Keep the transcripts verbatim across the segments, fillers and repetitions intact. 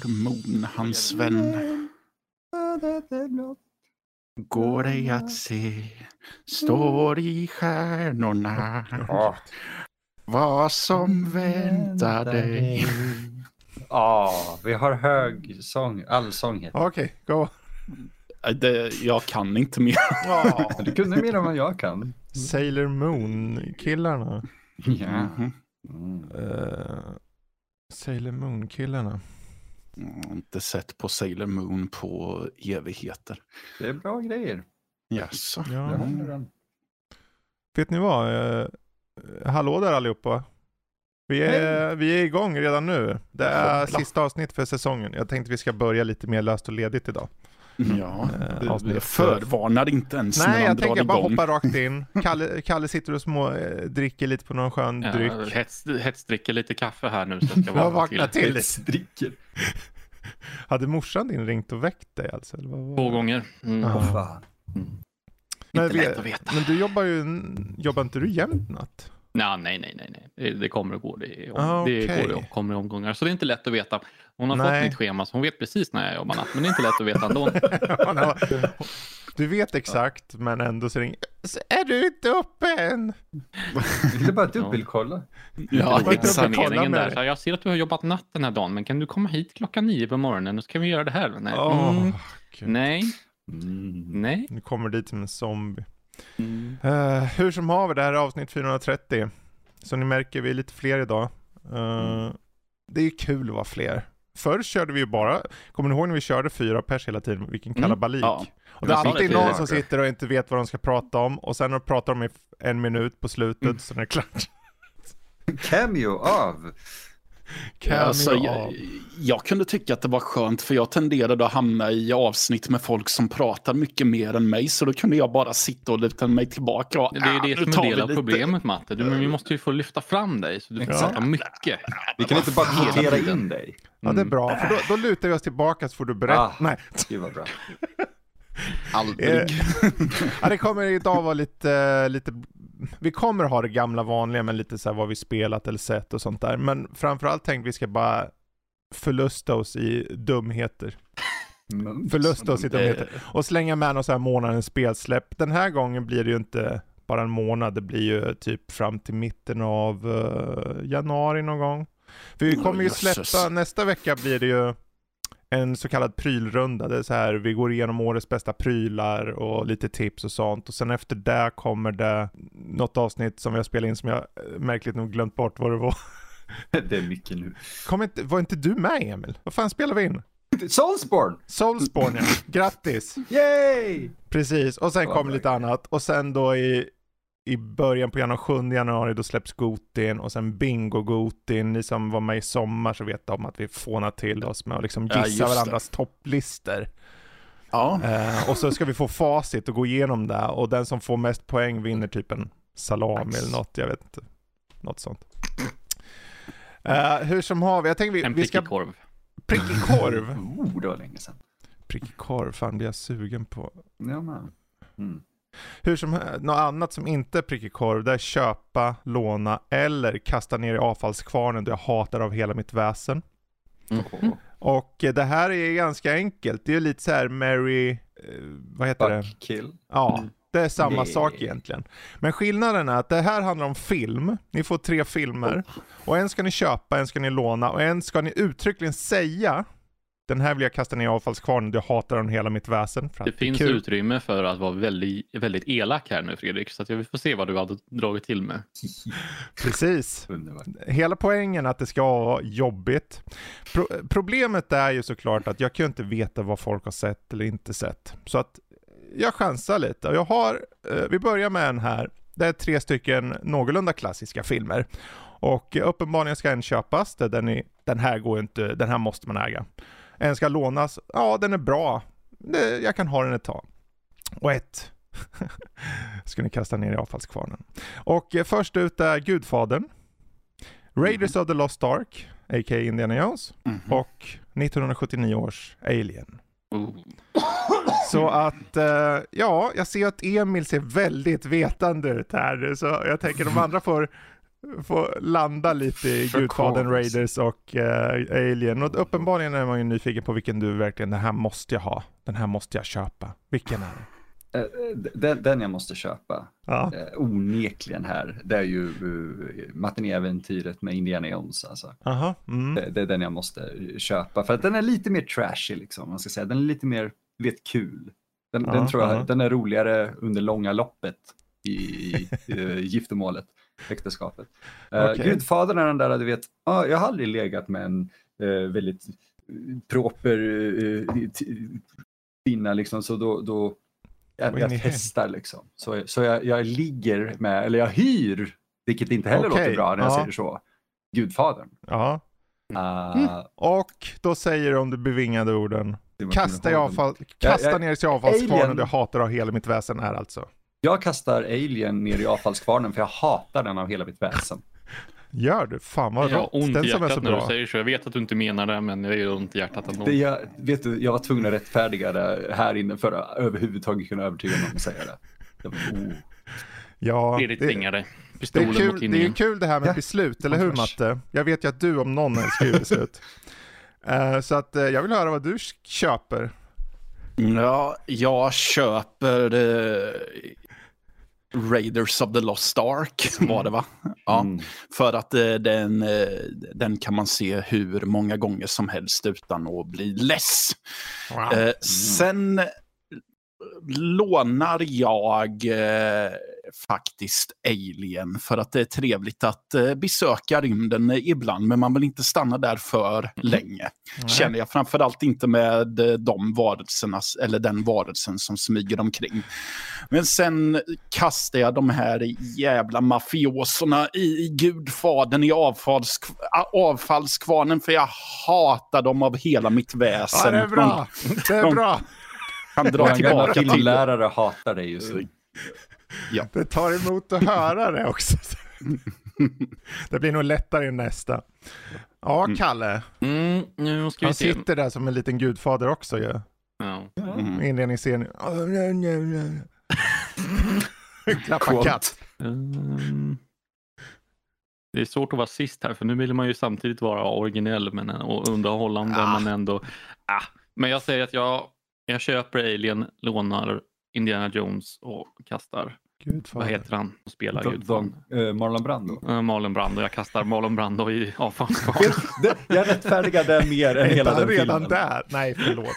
Förmon, hans vän. Går dig att se, står i stjärnorna. Ja. Vad som väntar dig. Ja, oh, vi har hög sång, all sång. Okej, okay, gå. Det, jag kan inte mer. Oh, du kunde mer än vad jag kan. Sailor Moon-killarna. Yeah. Mm. Uh, Sailor Moon-killarna. Jag har inte sett på Sailor Moon på evigheter. Det är bra grejer. Yes. Ja. Vet ni vad? Uh, hallå där allihopa. Vi är, hey. vi är igång redan nu. Det är sista avsnitt för säsongen. Jag tänkte vi ska börja lite mer löst och ledigt idag. Ja, jag förvarnar inte ens. Nej, jag tänker bara hoppa rakt in. Kalle, Kalle sitter och små, eh, dricker lite på någon skön ja, dryck. Hets, hets dricker lite kaffe här nu. Så jag ska jag vakna till. till. Hade morsan din ringt och väckt dig? Alltså, eller vad var det? Två gånger. Mm. Oh, fan. Mm. Men, inte lätt att veta. Men du jobbar ju, jobbar inte du jämt natt? Nej, nej, nej, nej. Det kommer att gå. Det, om, ah, okay. det går, kommer i omgångar. Så det är inte lätt att veta. Hon har nej. fått mitt schema, så hon vet precis när jag jobbar natt. Men det är inte lätt att veta ändå. Du vet exakt, ja. men ändå så ringer... Är du inte uppe än? Vill du bara dubbelkolla? Ja, ja saneringen där. Så jag ser att du har jobbat natt den här dagen, men kan du komma hit klockan nio på morgonen? Och så kan vi göra det här. Nej. Oh, mm. nej. Mm. nej. Nu kommer dit som en zombie. Mm. Uh, hur som har vi det här avsnitt fyrahundratrettio. Så ni märker, vi är lite fler idag. Uh, mm. Det är ju kul att vara fler. Förr körde vi ju bara, kommer ni ihåg när vi körde fyra pers hela tiden? Vilken kalabalik. Mm. Ja. Och det är alltid någon det. som sitter och inte vet vad de ska prata om. Och sen när de pratar om i en minut på slutet mm. så är det klart. Cameo av... Alltså, jag, jag kunde tycka att det var skönt, för jag tenderade att hamna i avsnitt med folk som pratar mycket mer än mig, så då kunde jag bara sitta och lyfta mig tillbaka och, det är det som är del av problemet, Matte. Du, men vi måste ju få lyfta fram dig så du kan prata mycket. Vi kan inte bara notera in dig. Mm. Ja, det är bra, för då, då lutar vi oss tillbaka så får du berätta. Ah, Nej. Det var bra. Aldrig. Ja, det kommer idag vara lite, lite vi kommer ha det gamla vanliga, men lite så här vad vi spelat eller sett och sånt där. Men framförallt tänkte vi ska bara förlusta oss i dumheter. Mm. Förlusta oss i dumheter. Och slänga med någon så här månadens spelsläpp. Den här gången blir det ju inte bara en månad. Det blir ju typ fram till mitten av uh, januari någon gång. För vi kommer ju släppa, nästa vecka blir det ju en så kallad prylrunda. Det är så här, vi går igenom årets bästa prylar och lite tips och sånt. Och sen efter det kommer det något avsnitt som jag spelade in som jag märkligt nog glömt bort vad det var. Det är mycket nu. Kom inte, var inte du med, Emil? Vad fan spelar vi in? Soulsborne! Soulsborne, ja. Grattis! Yay! Precis, och sen oh kommer lite annat. Och sen då i... I början på januari, sjunde januari, då släpps Gotin och sen Bingo Gotin. Ni som var med i sommar så vet om att vi fånar till oss med att liksom gissa ja, varandras topplistor. Ja. Eh, och så ska vi få facit och gå igenom det. Och den som får mest poäng vinner typ en salami nice. eller något, jag vet inte. Något sånt. Eh, hur som har vi? Jag tänkte vi, en vi ska... En prickig korv. Prickig korv? Oh, det var länge sedan. Prickig korv, fan blir jag sugen på. Ja, man. Mm. Hur som något annat som inte är prickig korv, det är köpa, låna eller kasta ner i avfallskvarnen, det jag hatar av hela mitt väsen. Mm-hmm. Och det här är ganska enkelt. Det är lite så här Mary, vad heter Fuck det? Kill. Ja, det är samma Nej. sak egentligen. Men skillnaden är att det här handlar om film. Ni får tre filmer. Och en ska ni köpa, en ska ni låna och en ska ni uttryckligen säga: den här vill jag kasta ner i avfallskvarnen, jag hatar den hela mitt väsen. Det, det finns kul. utrymme för att vara väldigt, väldigt elak här nu, Fredrik. Så att jag vill få se vad du hade dragit till med. Precis. Underbart. Hela poängen är att det ska vara jobbigt. Pro- problemet är ju såklart att jag kan inte veta vad folk har sett eller inte sett. Så att jag chansar lite. Jag har, vi börjar med en här. Det är tre stycken någorlunda klassiska filmer. Och uppenbarligen ska en köpas. Den, är, den här går inte, den här måste man äga. En ska lånas. Ja, den är bra. Jag kan ha den ett tag. Och ett. Ska ni kasta ner i avfallskvarnen. Och först ut är Gudfadern. Raiders mm-hmm. of the Lost Ark. A K A Indiana Jones. Mm-hmm. Och nittonhundrasjuttionio års Alien. Mm. Så att, ja, jag ser att Emil ser väldigt vetande ut här. Så jag tänker de andra får får landa lite i Gudfadern, Raiders och uh, Alien. Och uppenbarligen är man ju nyfiken på vilken du verkligen, den här måste jag ha. Den här måste jag köpa. Vilken är det? Den, den jag måste köpa, ja. eh, onekligen här, det är ju uh, matinéäventyret med Indiana Jones. Alltså. Aha, mm. det, det är den jag måste köpa, för att den är lite mer trashy, liksom, man ska säga. Den är lite mer, vet, kul. Den, ja, den tror jag, ja. Den är roligare under långa loppet i, i uh, giftermålet, äktenskapet. Uh, okay. Gudfadern är den där, du vet, ah, jag har aldrig legat med en uh, väldigt proper kvinna, uh, liksom, så då... då Jag, jag testar liksom. Så, så jag, jag ligger med, eller jag hyr, vilket inte heller okay. låter bra när jag ja. säger så, Gudfadern. Ja. Uh, mm. Och då säger de de bevingade orden. Kasta, i avfall, kasta jag, jag, ner sig i avfallskvarnen, du hatar av hela mitt väsen här alltså. Jag kastar Alien ner i avfallskvarnen för jag hatar den av hela mitt väsen. Gör du? Fan vad rått. Den som är så bra. Du säger så. Jag vet att du inte menar det, men jag är ju ont i hjärtat ändå. Det jag, vet du, jag var tvungen att rättfärdiga det här inne för att överhuvudtaget kunna övertyga någon att säga det. Det var, oh. ja, det, det, det, är kul, det är kul det här med ja. beslut, eller hur Matte? Jag vet ju att du om någon skriver beslut. uh, så att, uh, jag vill höra vad du köper. Ja, jag köper... Uh... Raiders of the Lost Ark var det, va? Ja, mm. För att eh, den, eh, den kan man se hur många gånger som helst utan att bli less. Wow. Eh, mm. Sen lånar jag eh, faktiskt Alien för att det är trevligt att eh, besöka rymden ibland, men man vill inte stanna där för mm. länge. Mm. Känner jag framförallt inte med de varelserna, eller den varelsen som smyger omkring. Men sen kastar jag de här jävla mafiosorna i Gudfadern i avfallsk- avfallskvarnen, för jag hatar dem av hela mitt väsen. Ja, det är bra. Det är bra. Han drar tillbaka till lärare hatar dig just nu. Ja. Det tar emot att höra det också. Det blir nog lättare i nästa. Ja, Kalle. Mm, nu ska han vi sitter se. Där som en liten gudfader också. Ja. Ja. Mm. Inledningsscenen. Klappa katt. Mm. Det är svårt att vara sist här, för nu vill man ju samtidigt vara originell men, och underhållande. Ah. Men, ändå, ah. men jag säger att jag... Jag köper Alien, lånar Indiana Jones och kastar. Gudfadern. Vad heter han? Och spelar Don, Gudfadern. Don, uh, Marlon Brando. Uh, Marlon Brando. Jag kastar Marlon Brando i avfallskvarnen. Jag rättfärdigade mer än hela den redan filmen. Där. Nej, förlåt.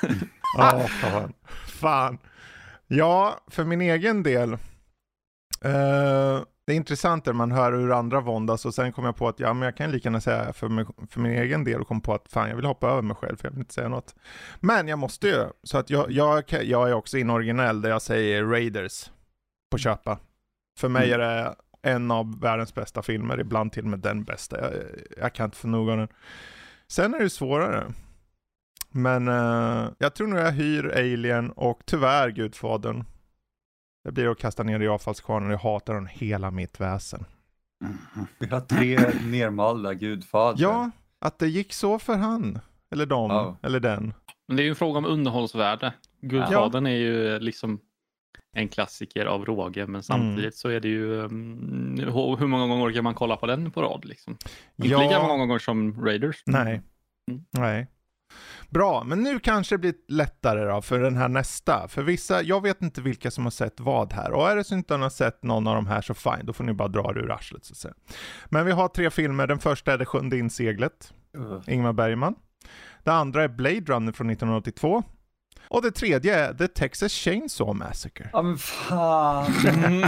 Oh, fan. fan. Ja, för min egen del. Uh, det är intressant när man hör hur andra våndas. Och sen kom jag på att ja, men jag kan lika gärna säga för, mig, för min egen del. Och kom på att fan, jag vill hoppa över mig själv. För jag vill inte säga något. Men jag måste ju. Så att jag, jag, jag är också inoriginell där jag säger Raiders. På köpa. För mig är det en av världens bästa filmer. Ibland till och med den bästa. Jag, jag kan inte få nog av den. Sen är det svårare. Men uh, jag tror nog jag hyr Alien och tyvärr Gudfadern. Det blir att kasta ner i avfallskvarnen. Jag hatar den hela mitt väsen. Mm. Vi har tre nermalda gudfader. Ja, att det gick så för han. Eller dem, oh. eller den. Men det är ju en fråga om underhållsvärde. Gudfadern ja. är ju liksom... en klassiker av råge, men samtidigt mm. så är det ju um, hur många gånger kan man kolla på den på rad liksom? Inte ja. lika många gånger som Raiders. Nej. Mm. Nej. Bra, men nu kanske det blir lättare då för den här nästa. För vissa, jag vet inte vilka som har sett vad här. Och är det så inte har sett någon av de här så fine, då får ni bara dra det ur arslet så att säga. Men vi har tre filmer. Den första är Det sjunde inseglet. Mm. Ingmar Bergman. Det andra är Blade Runner från nittonhundraåttiotvå. Och det tredje är The Texas Chainsaw Massacre. Ja, men fan.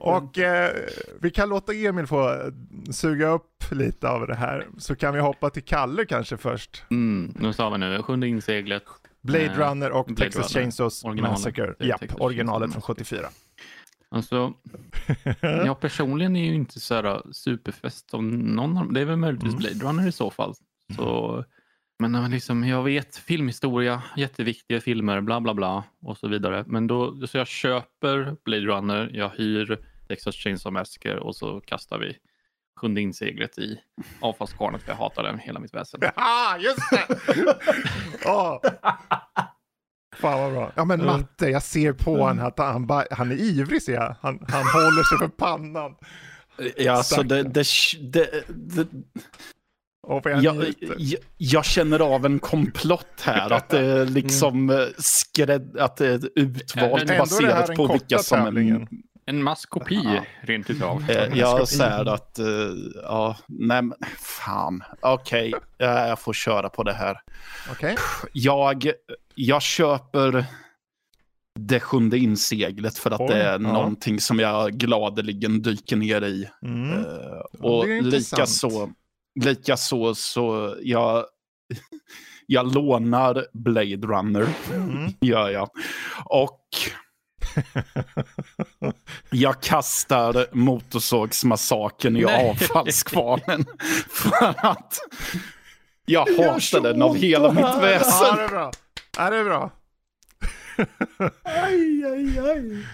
Och eh, vi kan låta Emil få suga upp lite av det här. Så kan vi hoppa till Kalle kanske först. Mm, nu sa vi nu. Sjunde inseglet. Blade eh, Runner och Blade Texas Chainsaw Massacre. Ja, originalet från sjuttiofyra. Alltså, jag personligen är ju inte så här superfest som någon av. Det är väl möjligtvis mm. Blade Runner i så fall. Så, men liksom, jag vet filmhistoria, jätteviktiga filmer, bla bla bla och så vidare. Men då, så jag köper Blade Runner, jag hyr Texas Chainsaw Massacre och så kastar vi sjunde inseglet i avfallskvarnet för jag hatar den hela mitt väsen. Ja, just det! oh. Fan vad bra. Ja men mm. Matte, jag ser på mm. honom att han, ba, han är ivrig ser jag. Han, han håller sig för pannan. Ja, så det... det, det, det... Jag, jag, jag känner av en komplott här att det är liksom mm. skrädd, att det är utvalt äh, baserat på vilka som en, en masskopi ja. Rent utav. Jag säger att uh, ja, nej men fan. Okej, okay, jag får köra på det här. Okay. Jag jag köper det sjunde inseglet för att oh, det är ja. Någonting som jag gladeligen dyker ner i. Mm. Uh, och likaså Likaså så jag, jag lånar Blade Runner, mm. gör jag. Och jag kastar motorsågsmassaken i avfallskvarnen för att jag hatar den av hela mitt väsen. Ja, det är bra. Ja, det är bra. Aj, aj, aj.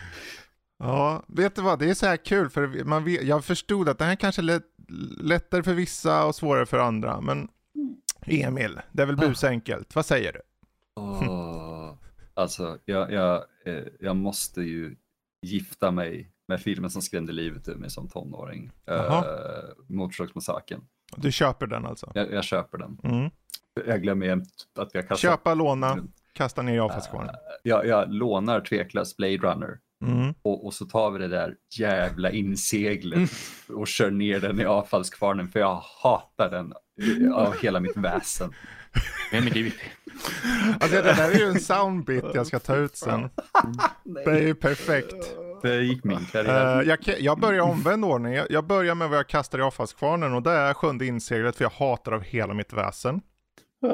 Ja, vet du vad? Det är så här kul för man vet, jag förstod att det här kanske lät lättare för vissa och svårare för andra. Men Emil, det är väl busenkelt. Vad säger du? Oh, alltså, jag, jag, jag måste ju gifta mig med filmen som skrämde livet ur mig som tonåring. Uh, Motorsågsmassaken. Du köper den alltså? Jag, jag köper den. Mm. Jag glömmer jämt att jag kastar... Köpa, låna, kasta ner i avfallskvarnen. Uh, jag, jag lånar tveklöst Blade Runner. Mm. Och, och så tar vi det där jävla inseglet mm. och kör ner den i avfallskvarnen för jag hatar den av hela mitt väsen. Vem är det? Alltså det där är ju en soundbit jag ska ta ut sen. Det är ju perfekt. Det gick min karriär. Uh, jag, jag börjar omvänd ordning. Jag, jag börjar med vad jag kastar i avfallskvarnen och det är sjunde inseglet för jag hatar av hela mitt väsen. Uh,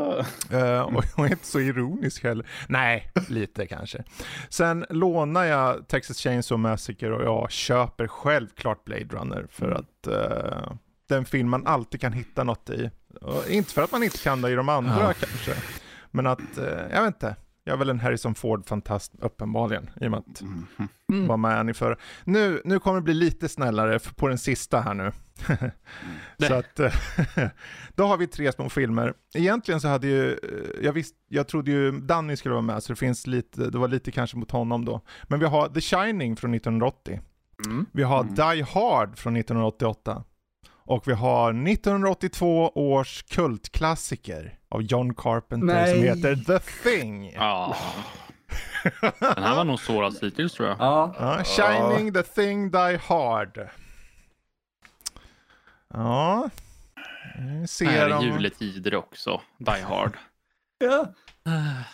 och jag är inte så ironisk heller. Nej, lite kanske. Sen lånar jag Texas Chainsaw Massacre och jag köper självklart Blade Runner för att uh, den film man alltid kan hitta något i. Och inte för att man inte kan det i de andra kanske. Men att, uh, jag vet inte. Jag är väl en Harrison Ford-fantast uppenbarligen i och med att mm. vad man är ni för. Nu, nu kommer det bli lite snällare på den sista här nu. Så att då har vi tre små filmer. Egentligen så hade ju jag visst, jag trodde ju Danny skulle vara med så det finns lite, det var lite kanske mot honom då. Men vi har The Shining från nittonhundraåttio. Mm. Vi har mm. Die Hard från nittonhundraåttioåtta. Och vi har nittonhundraåttiotvå års kultklassiker av John Carpenter Nej. Som heter The Thing. Ja. Den här var nog svårast hittills tror jag. Ja. Ja, Shining, ja. The Thing, Die Hard. Ja. Ser det här är juletider också. Die Hard. Ja.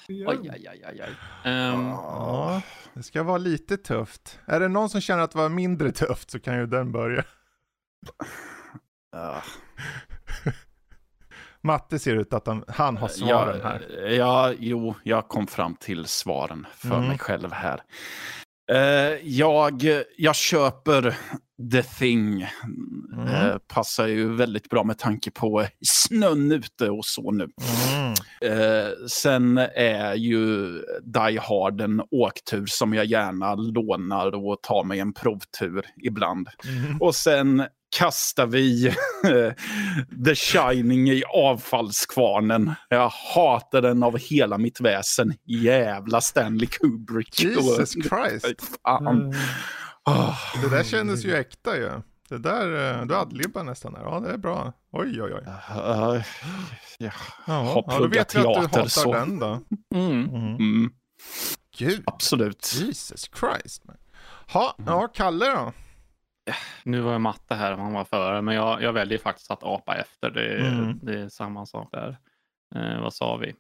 Ja. Oj, aj, aj, aj, aj. Um... Ja. Det ska vara lite tufft. Är det någon som känner att det var mindre tufft så kan ju den börja. Uh. Matte ser ut att han, han har svaren ja, här. Ja, jo, jag kom fram till svaren för mm. mig själv här. Uh, jag, jag köper The Thing. Mm. Uh, passar ju väldigt bra med tanke på snön ute och så nu. Mm. Uh, sen är ju Die Hard en åktur som jag gärna lånar och tar mig en provtur ibland. Mm. Och sen kastar vi The Shining i avfallskvarnen. Jag hatar den av hela mitt väsen. Jävla Stanley Kubrick. Jesus Christ. Mm. Oh. Det där kändes ju äkta ju. Det där, du adlibbar nästan här. Ja, det är bra. Oj, oj, oj. Uh, ja. Ja, ja, då vet jag att du hatar så. Den då. Mm. Mm. Mm. Gud. Absolut. Jesus Christ. Man. Ha, ja, Kalle då. Nu var jag Matte här om han var före, men jag, jag väljer faktiskt att apa efter. Det, mm. det är samma sak där. Eh, vad sa vi?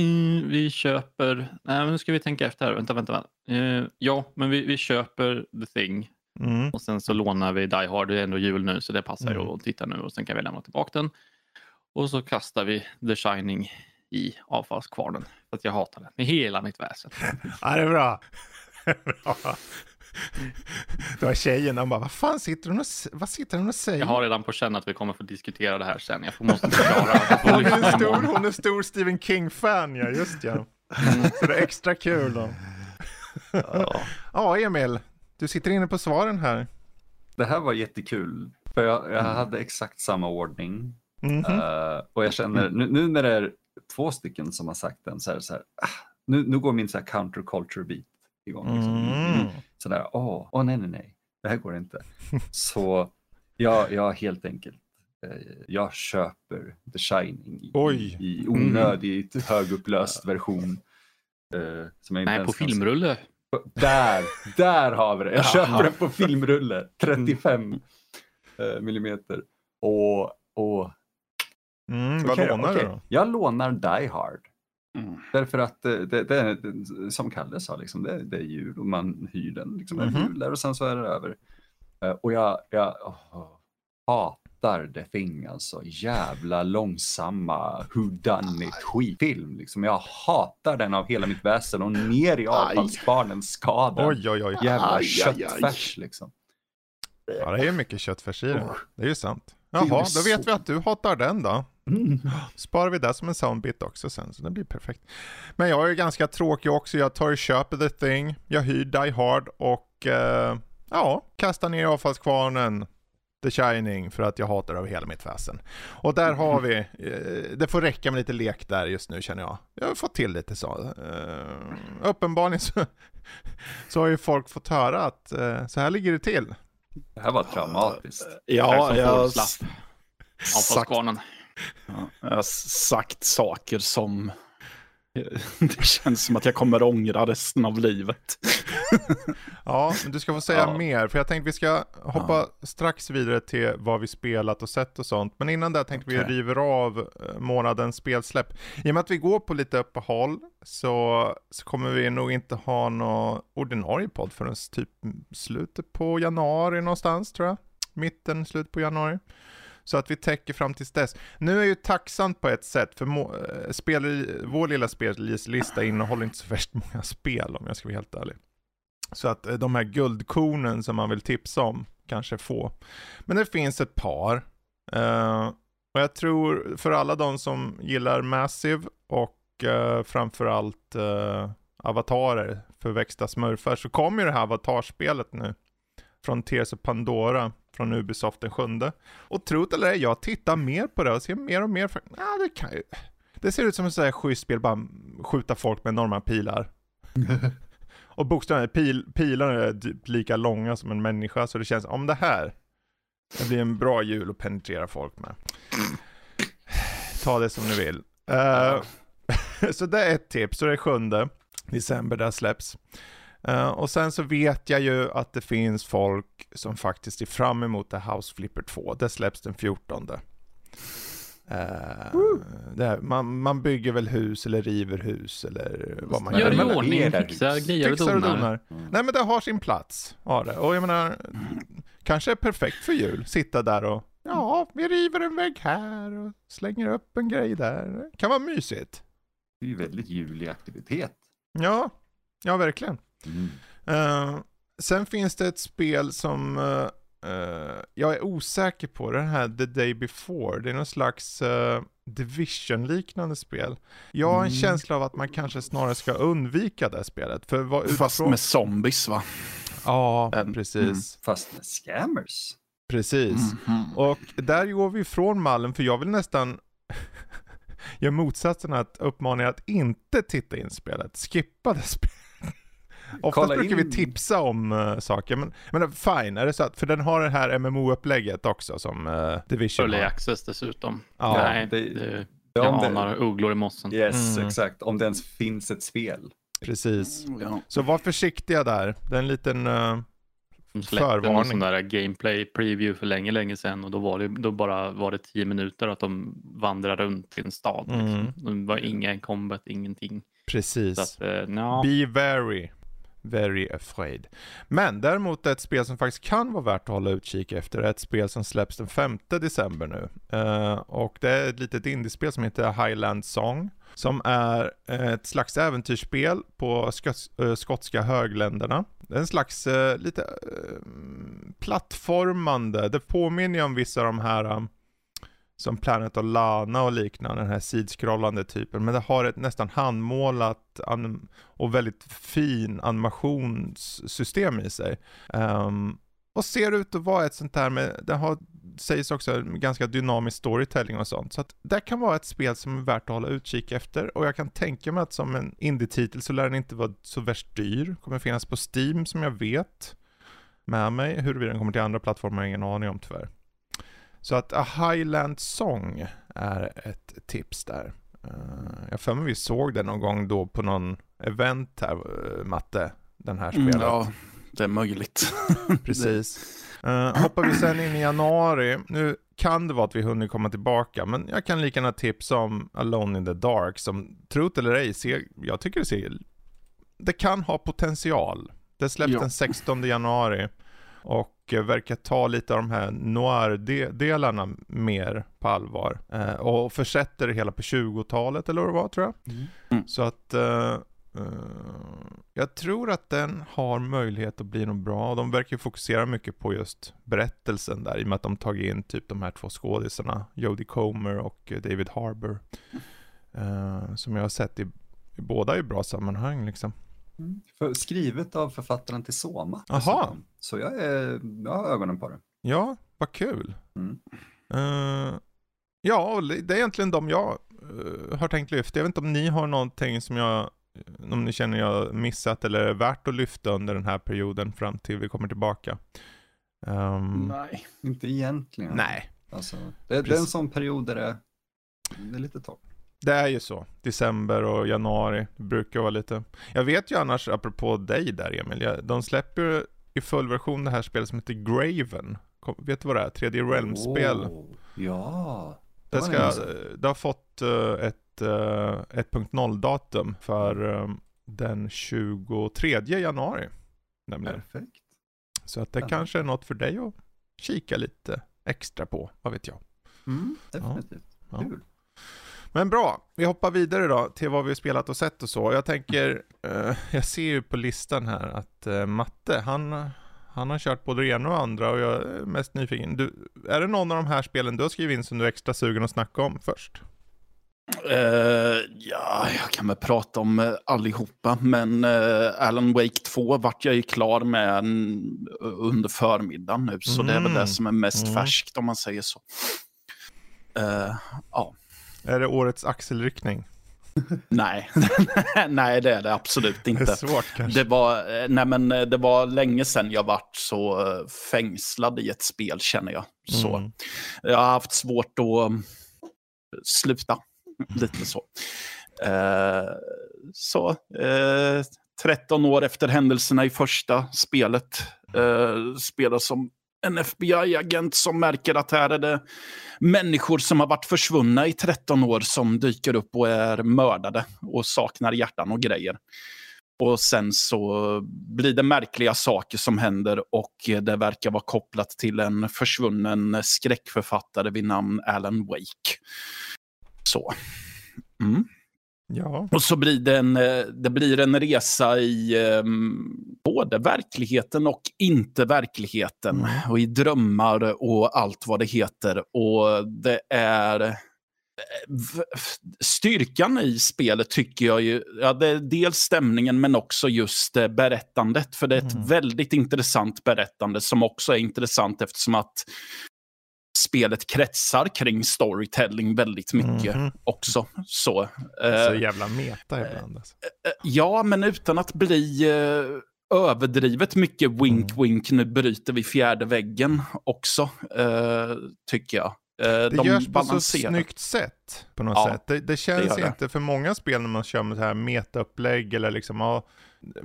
Mm, vi köper... Nej, men nu ska vi tänka efter här. Vänta, vänta, vänta. Eh, ja, men vi, vi köper The Thing. Mm. Och sen så lånar vi Die Hard. Det är ändå jul nu, så det passar mm. ju att titta nu. Och sen kan vi lämna tillbaka den. Och så kastar vi The Shining i avfallskvarnen. För att jag hatar den. Med hela mitt väsen. Ja, det är bra. Det är bra. Då har tjejen och bara, vad fan sitter hon och, vad sitter hon och säger? Jag har redan på känn att vi kommer få diskutera det här sen. Jag får måste förklara. Hon är en stor, hon är stor Stephen King-fan, ja, just ja. Så det är extra kul då. Ja. Ja, Emil, du sitter inne på svaren här. Det här var jättekul. För jag, jag hade exakt samma ordning. Mm-hmm. uh, Och jag känner, nu, nu när det är två stycken som har sagt den så här, så här nu, nu går min så här counterculture-bit igång. Liksom. Mm. Sådär, åh, åh nej, nej, nej. Det här går inte. Så jag, jag helt enkelt, eh, jag köper The Shining i, Oj. i onödigt mm. högupplöst version. Eh, som jag inte nej, på filmrulle. På, där, där har vi det. Jag köper ja. den på filmrulle. trettiofem eh, millimeter. Och, och Mm, vad okay, lånar okay. du då? Jag lånar Die Hard. Mm. Därför att det, det, det, som Kalle sa, liksom, det, det är jul och man hyr den. Liksom, mm-hmm. en jul där och sen så är det över. Och jag, jag oh, hatar det thing, alltså. Jävla långsamma whodunit skitfilm. Liksom. Jag hatar den av hela mitt väsen och ner i avfallsbarnens skada. Oj, oj, oj. Jävla aj, köttfärs aj, aj. liksom. Ja, det är mycket köttfärs i det. Oh. Det är ju sant. Jaha, då vet vi att du hatar den då. Mm. Sparar vi det som en soundbit också sen, så det blir perfekt. Men jag är ju ganska tråkig också. Jag tar och köper The Thing. Jag hyr Die Hard och eh, ja, kastar ner avfallskvarnen The Shining för att jag hatar av hela mitt väsen. Och där har vi, eh, det får räcka med lite lek där just nu känner jag. Jag har fått till lite så. Eh, uppenbarligen så, så har ju folk fått höra att eh, så här ligger det till. Det här var traumatiskt. Ja, jag har sagt, ja, sagt saker som det känns som att jag kommer ångra resten av livet. Ja, men du ska få säga ja. mer. För jag tänkte vi ska hoppa ja. strax vidare till vad vi spelat och sett och sånt. Men innan det tänkte okay. vi river av månadens spelsläpp. I och med att vi går på lite uppehåll så, så kommer vi nog inte ha någon ordinarie podd förrän typ slutet på januari någonstans tror jag. Mitten, slut på januari. Så att vi täcker fram tills dess. Nu är ju tacksamt på ett sätt. För må- spel, vår lilla spellista innehåller inte så värst många spel om jag ska vara helt ärlig. Så att de här guldkornen som man vill tipsa om kanske få. Men det finns ett par. Uh, och jag tror för alla de som gillar Massive och uh, framförallt uh, avatarer, förväxta smurfar, så kommer ju det här avatarspelet nu. Frontiers of Pandora från Ubisoft den sjunde. Och trot eller ej, jag tittar mer på det och ser mer och mer. För... Ah, det, kan ju... det ser ut som ett sådär schysst spel, bara skjuta folk med enorma pilar. Och bokstäverna, pil, pilarna är lika långa som en människa. Så det känns, om det här det blir en bra jul att penetrera folk med. Ta det som ni vill. Uh, så det är ett tips. Så det är sjunde december där släpps. Uh, och sen så vet jag ju att det finns folk som faktiskt är fram emot House Flipper två. Det släpps den fjortonde. Uh, det här, man, man bygger väl hus eller river hus eller vad man gör. Gör i ordning, fixar, grejer och donar. Mm. Nej, men det har sin plats. Ja, det. Och jag menar, kanske är perfekt för jul. Sitta där och, ja, vi river en vägg här och slänger upp en grej där. Det kan vara mysigt. Det är ju väldigt julig aktivitet. Ja, ja verkligen. Mm. Uh, sen finns det ett spel som uh, uh, jag är osäker på. Den här The Day Before. Det är någon slags uh, Division-liknande spel. Jag har en mm. känsla av att man kanske snarare ska undvika det här spelet för vad, fast utifrån... med zombies va? Ja, uh, precis mm. Fast med scammers. Precis, mm-hmm. Och där går vi ifrån mallen. För jag vill nästan göra motsatsen, att uppmana er att inte titta in spelet. Skippa det spelet. Oftast Kolla brukar in. vi tipsa om uh, saker, men, men fine, är det så att, för den har det här M M O-upplägget också som uh, Division Early har. Access dessutom. Ja, nej, det, det, det anar det, ugglor i mossen. Yes, mm. exakt, om det ens finns ett spel. Precis, ja. Så var försiktiga där, det är en liten uh, förvarning. En sån där gameplay preview för länge, länge sedan och då var det, då bara var det tio minuter att de vandrade runt i en stad. Mm. Liksom. Det var ingen combat, ingenting. Precis, att, uh, no. Be very Very afraid. Men däremot ett spel som faktiskt kan vara värt att hålla utkik efter är ett spel som släpps den femte december nu. Uh, och det är ett litet indiespel som heter Highland Song. Som är ett slags äventyrsspel på sk- uh, skotska högländerna. Det är en slags uh, lite uh, plattformande. Det påminner ju om vissa av de här um, som Planet of Lana och liknande, den här sidskrollande typen. Men det har ett nästan handmålat anim- och väldigt fin animationssystem i sig. Um, Och ser ut att vara ett sånt här med, det har, sägs också ganska dynamisk storytelling och sånt. Så att det kan vara ett spel som är värt att hålla utkik efter. Och jag kan tänka mig att som en indie-titel så lär den inte vara så värst dyr. Kommer finnas på Steam som jag vet med mig. Huruvida den kommer till andra plattformar har jag ingen aning om tyvärr. Så att A Highland Song är ett tips där. Jag för mig vi såg den någon gång då på någon event här, Matte, den här spelet. Mm, ja. Det är möjligt. Precis. Uh, hoppar vi sen in i januari. Nu kan det vara att vi hinner komma tillbaka. Men jag kan lika gärna tipsa om Alone in the Dark. Som trot eller ej. Ser, jag tycker det ser... Det kan ha potential. Det släpps ja. den sextonde januari. Och uh, verkar ta lite av de här noir-delarna mer på allvar. Uh, och försätter det hela på tjugotalet eller vad det var tror jag. Mm. Mm. Så att... Uh, Uh, jag tror att den har möjlighet att bli något bra. De verkar fokusera mycket på just berättelsen där, i och med att de tagit in typ de här två skådisarna, Jodie Comer och David Harbour, uh, som jag har sett i, i båda i bra sammanhang liksom. Mm. För, skrivet av författaren till Soma. Aha. Så jag, är, jag har ögonen på det. Ja, vad kul. Mm. uh, Ja, det är egentligen de jag uh, har tänkt lyfta. Jag vet inte om ni har någonting som jag, om ni känner jag missat eller är värt att lyfta under den här perioden fram till vi kommer tillbaka. Um, nej, inte egentligen. Nej. Alltså, det, det är en sån period där det, det är lite torrt. Det är ju så. December och januari brukar vara lite... Jag vet ju annars, apropå dig där Emil, de släpper ju i full version det här spelet som heter Graven. Vet du vad det är? tredje Realm-spel. Oh, ja. Det, det, ska, det har fått uh, ett ett punkt noll datum för um, den tjugotredje januari nämligen. Perfekt. Så att det ja. kanske är något för dig att kika lite extra på, vad vet jag. Mm, definitivt. Ja. Kul. Ja. Men bra, vi hoppar vidare då till vad vi har spelat och sett och så. Jag tänker, uh, jag ser ju på listan här att uh, Matte, han, han har kört både det ena och andra och jag är mest nyfiken. Du, är det någon av de här spelen du har skrivit in som du är extra sugen att snacka om först? Uh, ja, jag kan väl prata om uh, allihopa, men uh, Alan Wake två vart jag ju klar med en, uh, under förmiddagen nu, så mm. det är väl det som är mest mm. färskt om man säger så. Uh, ja. Är det årets axelryckning? nej, nej det är det absolut inte. Det är svårt kanske. Det var, nej, men det var länge sedan jag vart så fängslad i ett spel känner jag. Så mm. jag har haft svårt att sluta. Lite så. Eh, så eh, tretton år efter händelserna i första spelet eh, spelar som en F B I-agent som märker att här är det människor som har varit försvunna i tretton år som dyker upp och är mördade och saknar hjärtan och grejer. Och sen så blir det märkliga saker som händer och det verkar vara kopplat till en försvunnen skräckförfattare vid namn Alan Wake. Så. Mm. Ja. Och så blir det en, det blir en resa i um, både verkligheten och inte verkligheten. Mm. Och i drömmar och allt vad det heter. Och det är... Styrkan i spelet tycker jag ju, ja, det är dels stämningen men också just eh, berättandet. För det är ett mm. väldigt intressant berättande som också är intressant eftersom att spelet kretsar kring storytelling väldigt mycket mm. också. Så, eh, så jävla meta ibland. Alltså. Eh, ja, men utan att bli eh, överdrivet mycket wink mm. wink, nu bryter vi fjärde väggen också, eh, tycker jag. Eh, det de görs på så snyggt sätt på något ja, sätt. Det, det känns det inte det. För många spel när man kör med så här metaupplägg eller liksom, ja,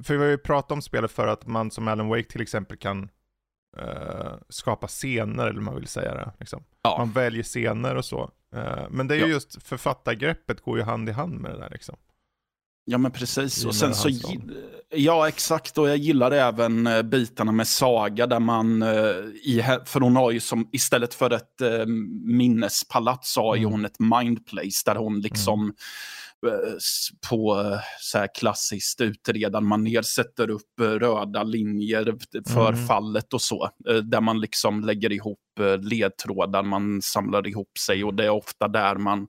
för vi har ju pratat om spelet för att man som Alan Wake till exempel kan Uh, skapa scener eller man vill säga det liksom. Ja. Man väljer scener och så uh, men det är ju ja. just författargreppet går ju hand i hand med det där liksom. Ja men precis och sen så ja exakt och jag gillar även uh, bitarna med saga där man uh, i, för hon har ju som istället för ett uh, minnespalats så har ju mm. hon ett mindplace där hon liksom mm. på så här klassiskt utredande manér sätter upp röda linjer för mm. fallet och så. Där man liksom lägger ihop ledtrådar, man samlar ihop sig och det är ofta där man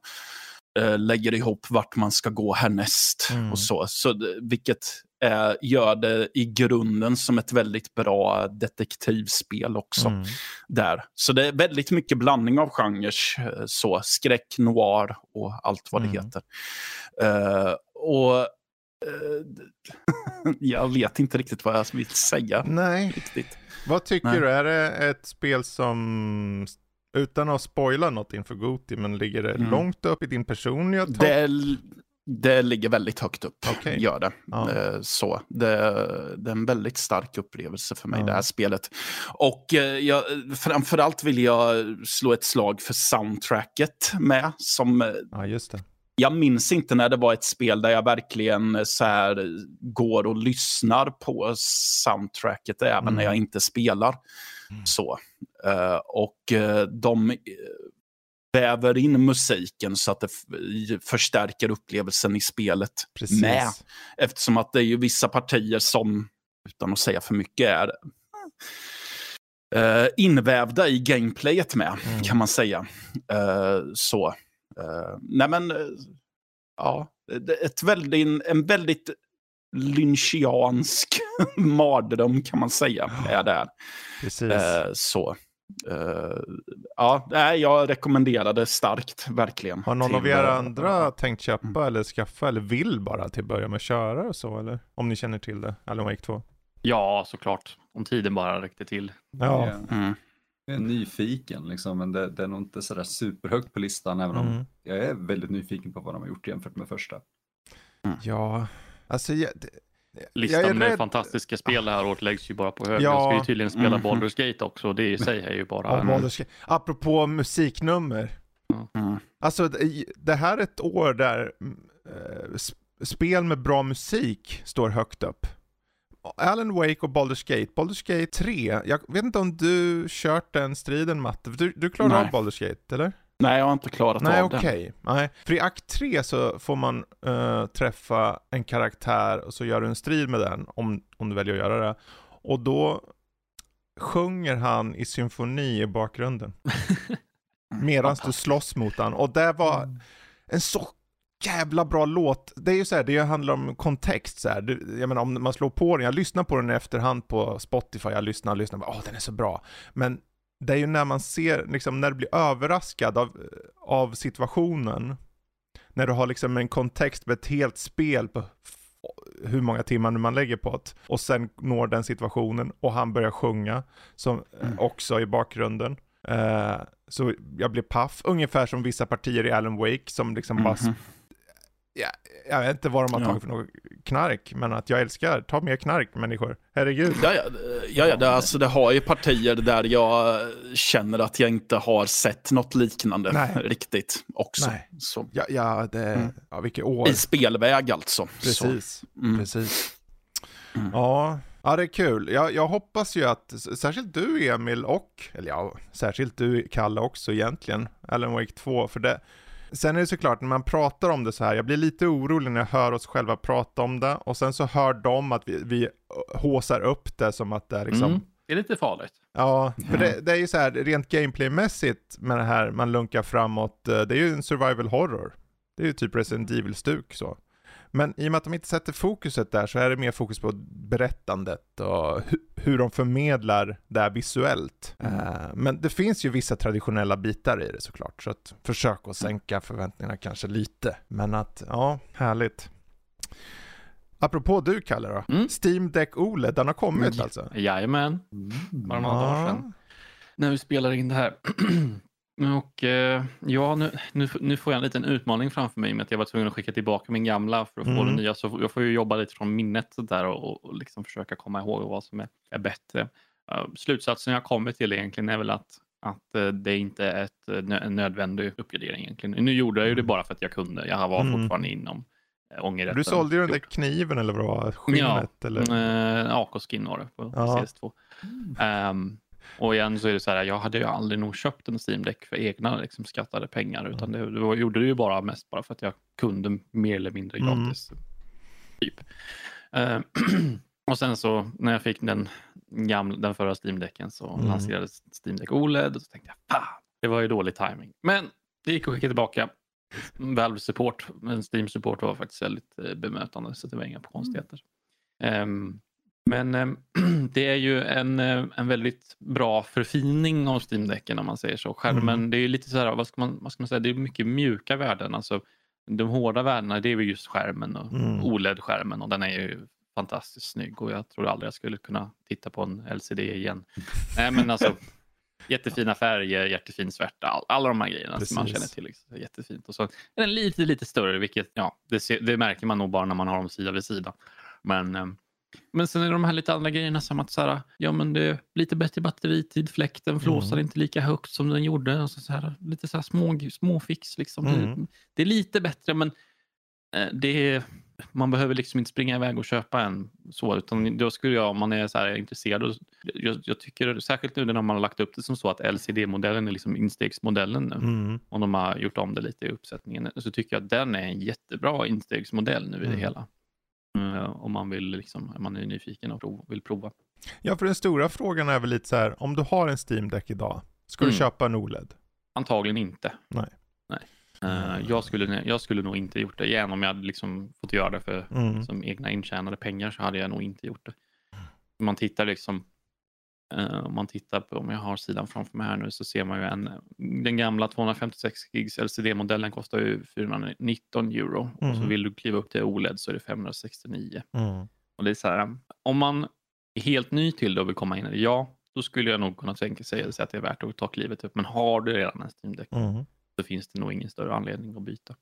lägger ihop vart man ska gå härnäst mm. och så. Så vilket eh, gör det i grunden som ett väldigt bra detektivspel också. Mm. Där. Så det är väldigt mycket blandning av genres, så skräck, noir och allt vad det mm. heter. Eh, och jag vet inte riktigt vad jag vill säga. Nej. Riktigt. Vad tycker Nej. du? Är det ett spel som, utan att spoila något inför Goti, men ligger det mm. långt upp i din personliga topp? Det, det ligger väldigt högt upp. Okay. Gör det. Ja. Så det, det är en väldigt stark upplevelse för mig, ja. det här spelet. Och jag, framförallt vill jag slå ett slag för soundtracket med. Som, ja, just det. Jag minns inte när det var ett spel där jag verkligen så här går och lyssnar på soundtracket även mm. när jag inte spelar. Mm. Så. Uh, och uh, de väver in musiken så att det f- förstärker upplevelsen i spelet. Precis. Med. Eftersom att det är ju vissa partier som, utan att säga för mycket, är uh, invävda i gameplayet med, mm. kan man säga. Uh, så. Uh, nej men, uh, ja, ett väldigt, en väldigt lynchiansk mardröm kan man säga är där. Precis. Uh, så. Uh, ja, nej, jag rekommenderade starkt, verkligen. Har någon till, av er andra uh, tänkt köpa mm. eller skaffa eller vill bara till börja med köra och så, eller? Om ni känner till det, Alan Wake två. Ja, såklart. Om tiden bara räckte till. Ja. Mm. Jag är nyfiken liksom, men det, det är nog inte sådär superhögt på listan, även om mm. jag är väldigt nyfiken på vad de har gjort jämfört med första. Mm. Ja, alltså jag, det, listan jag är med rädd... fantastiska spel det här året läggs ju bara på hög. Ja. Jag ska ju tydligen spela mm. Baldur's Gate också, och det i sig är ju bara... Ja, en... Apropå musiknummer. Mm. Alltså det, det här är ett år där äh, spel med bra musik står högt upp. Alan Wake och Baldur's Gate. Baldur's Gate tre. Jag vet inte om du kört den striden, Matte. Du, du klarar Nej. av Baldur's Gate, eller? Nej, jag har inte klarat Nej, av okay. den. Nej, okej. För i akt tre så får man uh, träffa en karaktär och så gör du en strid med den, om, om du väljer att göra det. Och då sjunger han i symfoni i bakgrunden. Medan du slåss mot han. Och det var en så jävla bra låt. Det är ju så här, det handlar om kontext så här. Du, jag menar, om man slår på den, jag lyssnar på den i efterhand på Spotify, jag lyssnar och lyssnar, åh, den är så bra. Men det är ju när man ser, liksom, när du blir överraskad av, av situationen, när du har liksom en kontext med ett helt spel på hur många timmar man lägger på det, och sen når den situationen och han börjar sjunga som mm. också i bakgrunden. Uh, så jag blev paff, ungefär som vissa partier i Alan Wake som liksom mm-hmm. bara sp- Ja, jag vet inte vad de har tagit för något knark, men att jag älskar, ta mer knark, människor, herregud. Ja, ja, ja, ja det, alltså, det har ju partier där jag känner att jag inte har sett något liknande. Nej. Riktigt också. Nej. Så. Ja, ja, det, mm. ja, vilket år. I spelväg alltså. Precis, mm. precis. Mm. Ja, ja, det är kul. Jag, jag hoppas ju att, särskilt du Emil och, eller ja, särskilt du Kalle också egentligen, Alan Wake två, för det. Sen är det såklart, när man pratar om det så här, jag blir lite orolig när jag hör oss själva prata om det. Och sen så hör de att vi, vi håsar upp det som att det är liksom... Mm. Det är lite farligt. Ja, för mm. det, det är ju så här, rent gameplaymässigt med det här, man lunkar framåt. Det är ju en survival horror. Det är ju typ Resident Evil-stuk så. Men i och med att de inte sätter fokuset där, så är det mer fokus på berättandet och hu- hur de förmedlar det här visuellt. Mm. Uh, men det finns ju vissa traditionella bitar i det såklart. Så att försök att sänka förväntningarna kanske lite. Men att, ja, härligt. Apropå du Kalle då. Mm. Steam Deck O L E D, den har kommit mm. alltså. Jajamän. Bara några dagar sedan. När vi spelar in det här. Och ja, nu, nu, nu får jag en liten utmaning framför mig med att jag var tvungen att skicka tillbaka min gamla för att få mm. den nya. Så jag får ju jobba lite från minnet där och, och liksom försöka komma ihåg vad som är, är bättre. Uh, slutsatsen jag kommer till egentligen är väl att, att uh, det inte är ett, uh, en nödvändig uppgradering egentligen. Nu gjorde jag ju det bara för att jag kunde. Jag var mm. fortfarande inom uh, ångerrätten. Du sålde ju den där kniven eller vad var skinnet? Ja, eller? Uh, A K-skin var det på ja. C S två. Um, Och igen så är det så här, jag hade ju aldrig nog köpt en Steam Deck för egna liksom, skattade pengar. Utan det, det var, gjorde det ju bara mest bara för att jag kunde mer eller mindre gratis. Mm. Typ. Uh, och sen så när jag fick den, gamla, den förra Steam Decken så mm. lanserades Steam Deck O L E D. Och så tänkte jag, fan, det var ju dålig timing. Men det gick att skicka tillbaka. Valve support, men Steam support var faktiskt väldigt bemötande. Så det var inga konstigheter. Um, men um, det är ju en, en väldigt bra förfining av Steam Decken, om man säger så. Skärmen, mm. det är ju lite så här, vad ska man, vad ska man säga, det är mycket mjuka värden. Alltså, de hårda värdena, det är ju just skärmen och mm. O L E D-skärmen, och den är ju fantastiskt snygg, och jag tror aldrig jag skulle kunna titta på en L C D igen. Nej, men alltså jättefina färger, jättefin svärta, all, alla de här grejerna Precis. Som man känner till. Liksom, jättefint. Och så är den lite, lite större, vilket ja, det, ser, det märker man nog bara när man har dem sida vid sida. Men, men sen är de här lite andra grejerna som att så här, ja, men det är lite bättre batteritid, fläkten flåsar mm. inte lika högt som den gjorde. Alltså, så här, lite så här små, små fix liksom. Mm. Det, det är lite bättre, men det är... Man behöver liksom inte springa iväg och köpa en så, utan då skulle jag, om man är så här intresserad, och jag, jag tycker särskilt nu när man har lagt upp det som så att L C D-modellen är liksom instegsmodellen nu, mm. och de har gjort om det lite i uppsättningen, så tycker jag att den är en jättebra instegsmodell nu i det mm. hela. Om man vill liksom, om man är nyfiken och prov, vill prova. Ja, för den stora frågan är väl lite så här, om du har en Steam Deck idag, ska mm. du köpa en O L E D? Antagligen inte. Nej. Nej. Uh, jag, skulle, jag skulle nog inte gjort det igen om jag hade liksom fått göra det för mm. som egna intjänade pengar, så hade jag nog inte gjort det. Man tittar liksom uh, om man tittar på, om jag har sidan framför mig här nu, så ser man ju en, den gamla tvåhundrafemtiosex gigs L C D-modellen kostar ju fyrahundranitton euro mm. och så vill du kliva upp till O L E D så är det femhundrasextionio. Mm. Och det är så här, om man är helt ny till det och vill komma in i det, ja, då skulle jag nog kunna tänka sig att det är värt att ta klivet upp, men har du redan en Steam Deck mm. så finns det nog ingen större anledning att byta.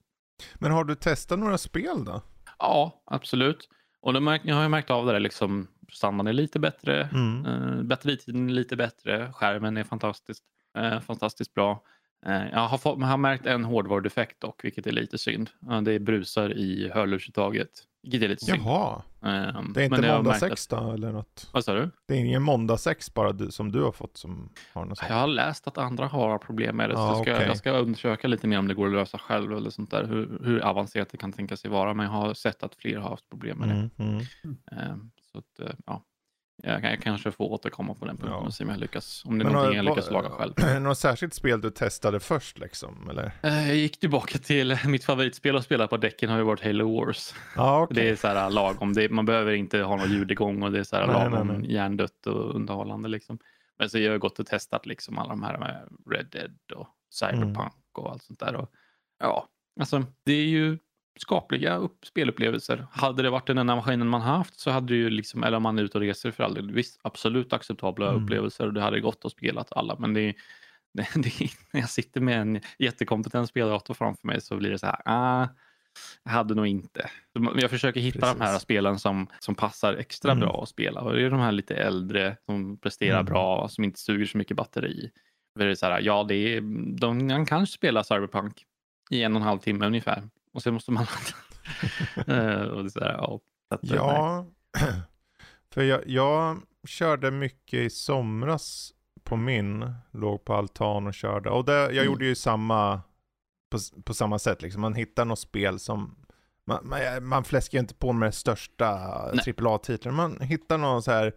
Men har du testat några spel då? Ja, absolut. Och då märk- jag har ju märkt av det där, liksom, standarden är lite bättre. Mm. Eh, batteritiden är lite bättre. Skärmen är fantastiskt, eh, fantastiskt bra. Eh, jag har, fått, har märkt en hårdvarudefekt dock, vilket är lite synd. Eh, det är brusar i hörlursuttaget. Vilket är lite synd. Jaha. Eh, det är inte måndag sex då, eller något? Vad sa du? Det är ingen måndag sex bara du, som du har fått som har något sånt. Jag har läst att andra har problem med det. Ah, så ska, okay. Jag ska undersöka lite mer om det går att lösa själv eller sånt där. Hur, hur avancerat det kan tänka sig vara. Men jag har sett att fler har haft problem med det. Mm, mm. Eh, så att, ja. Jag, jag kanske får återkomma på den punkten ja. och se om jag lyckas. Om det är någonting jag lyckas laga själv. Något särskilt spel du testade först liksom, eller? Jag gick tillbaka till mitt favoritspel att spela på däcken, har ju varit Halo Wars. Ah, okay. Det är så här lagom. Det är, man behöver inte ha någon ljudgång, och det är så här nej, lagom nej, nej. hjärndött och underhållande liksom. Men så jag har gått och testat liksom alla de här med Red Dead och Cyberpunk mm. och allt sånt där. Och, ja, alltså det är ju skapliga upp, spelupplevelser. Hade det varit den enda maskinen man haft, så hade det ju liksom, eller om man är ute och reser för all del, visst, absolut acceptabla mm. upplevelser, och det hade gått att spela alla, men det är, det, det, när jag sitter med en jättekompetent speldator framför mig, så blir det så här, ah, jag hade nog inte. Jag försöker hitta Precis. de här spelen som, som passar extra mm. bra att spela, och det är de här lite äldre som presterar mm. bra, som inte suger så mycket batteri. Det är så här, ja, det är, de, de kan spela Cyberpunk i en och en halv timme ungefär. Och sen måste man och så här, och ja, för jag, jag körde mycket i somras på min. Låg på altan och körde. Och det, jag mm. gjorde ju samma på, på samma sätt. Liksom. Man hittar något spel som... Man, man, man fläskar ju inte på med de största trippel A-titlarna. Man hittar någon så här...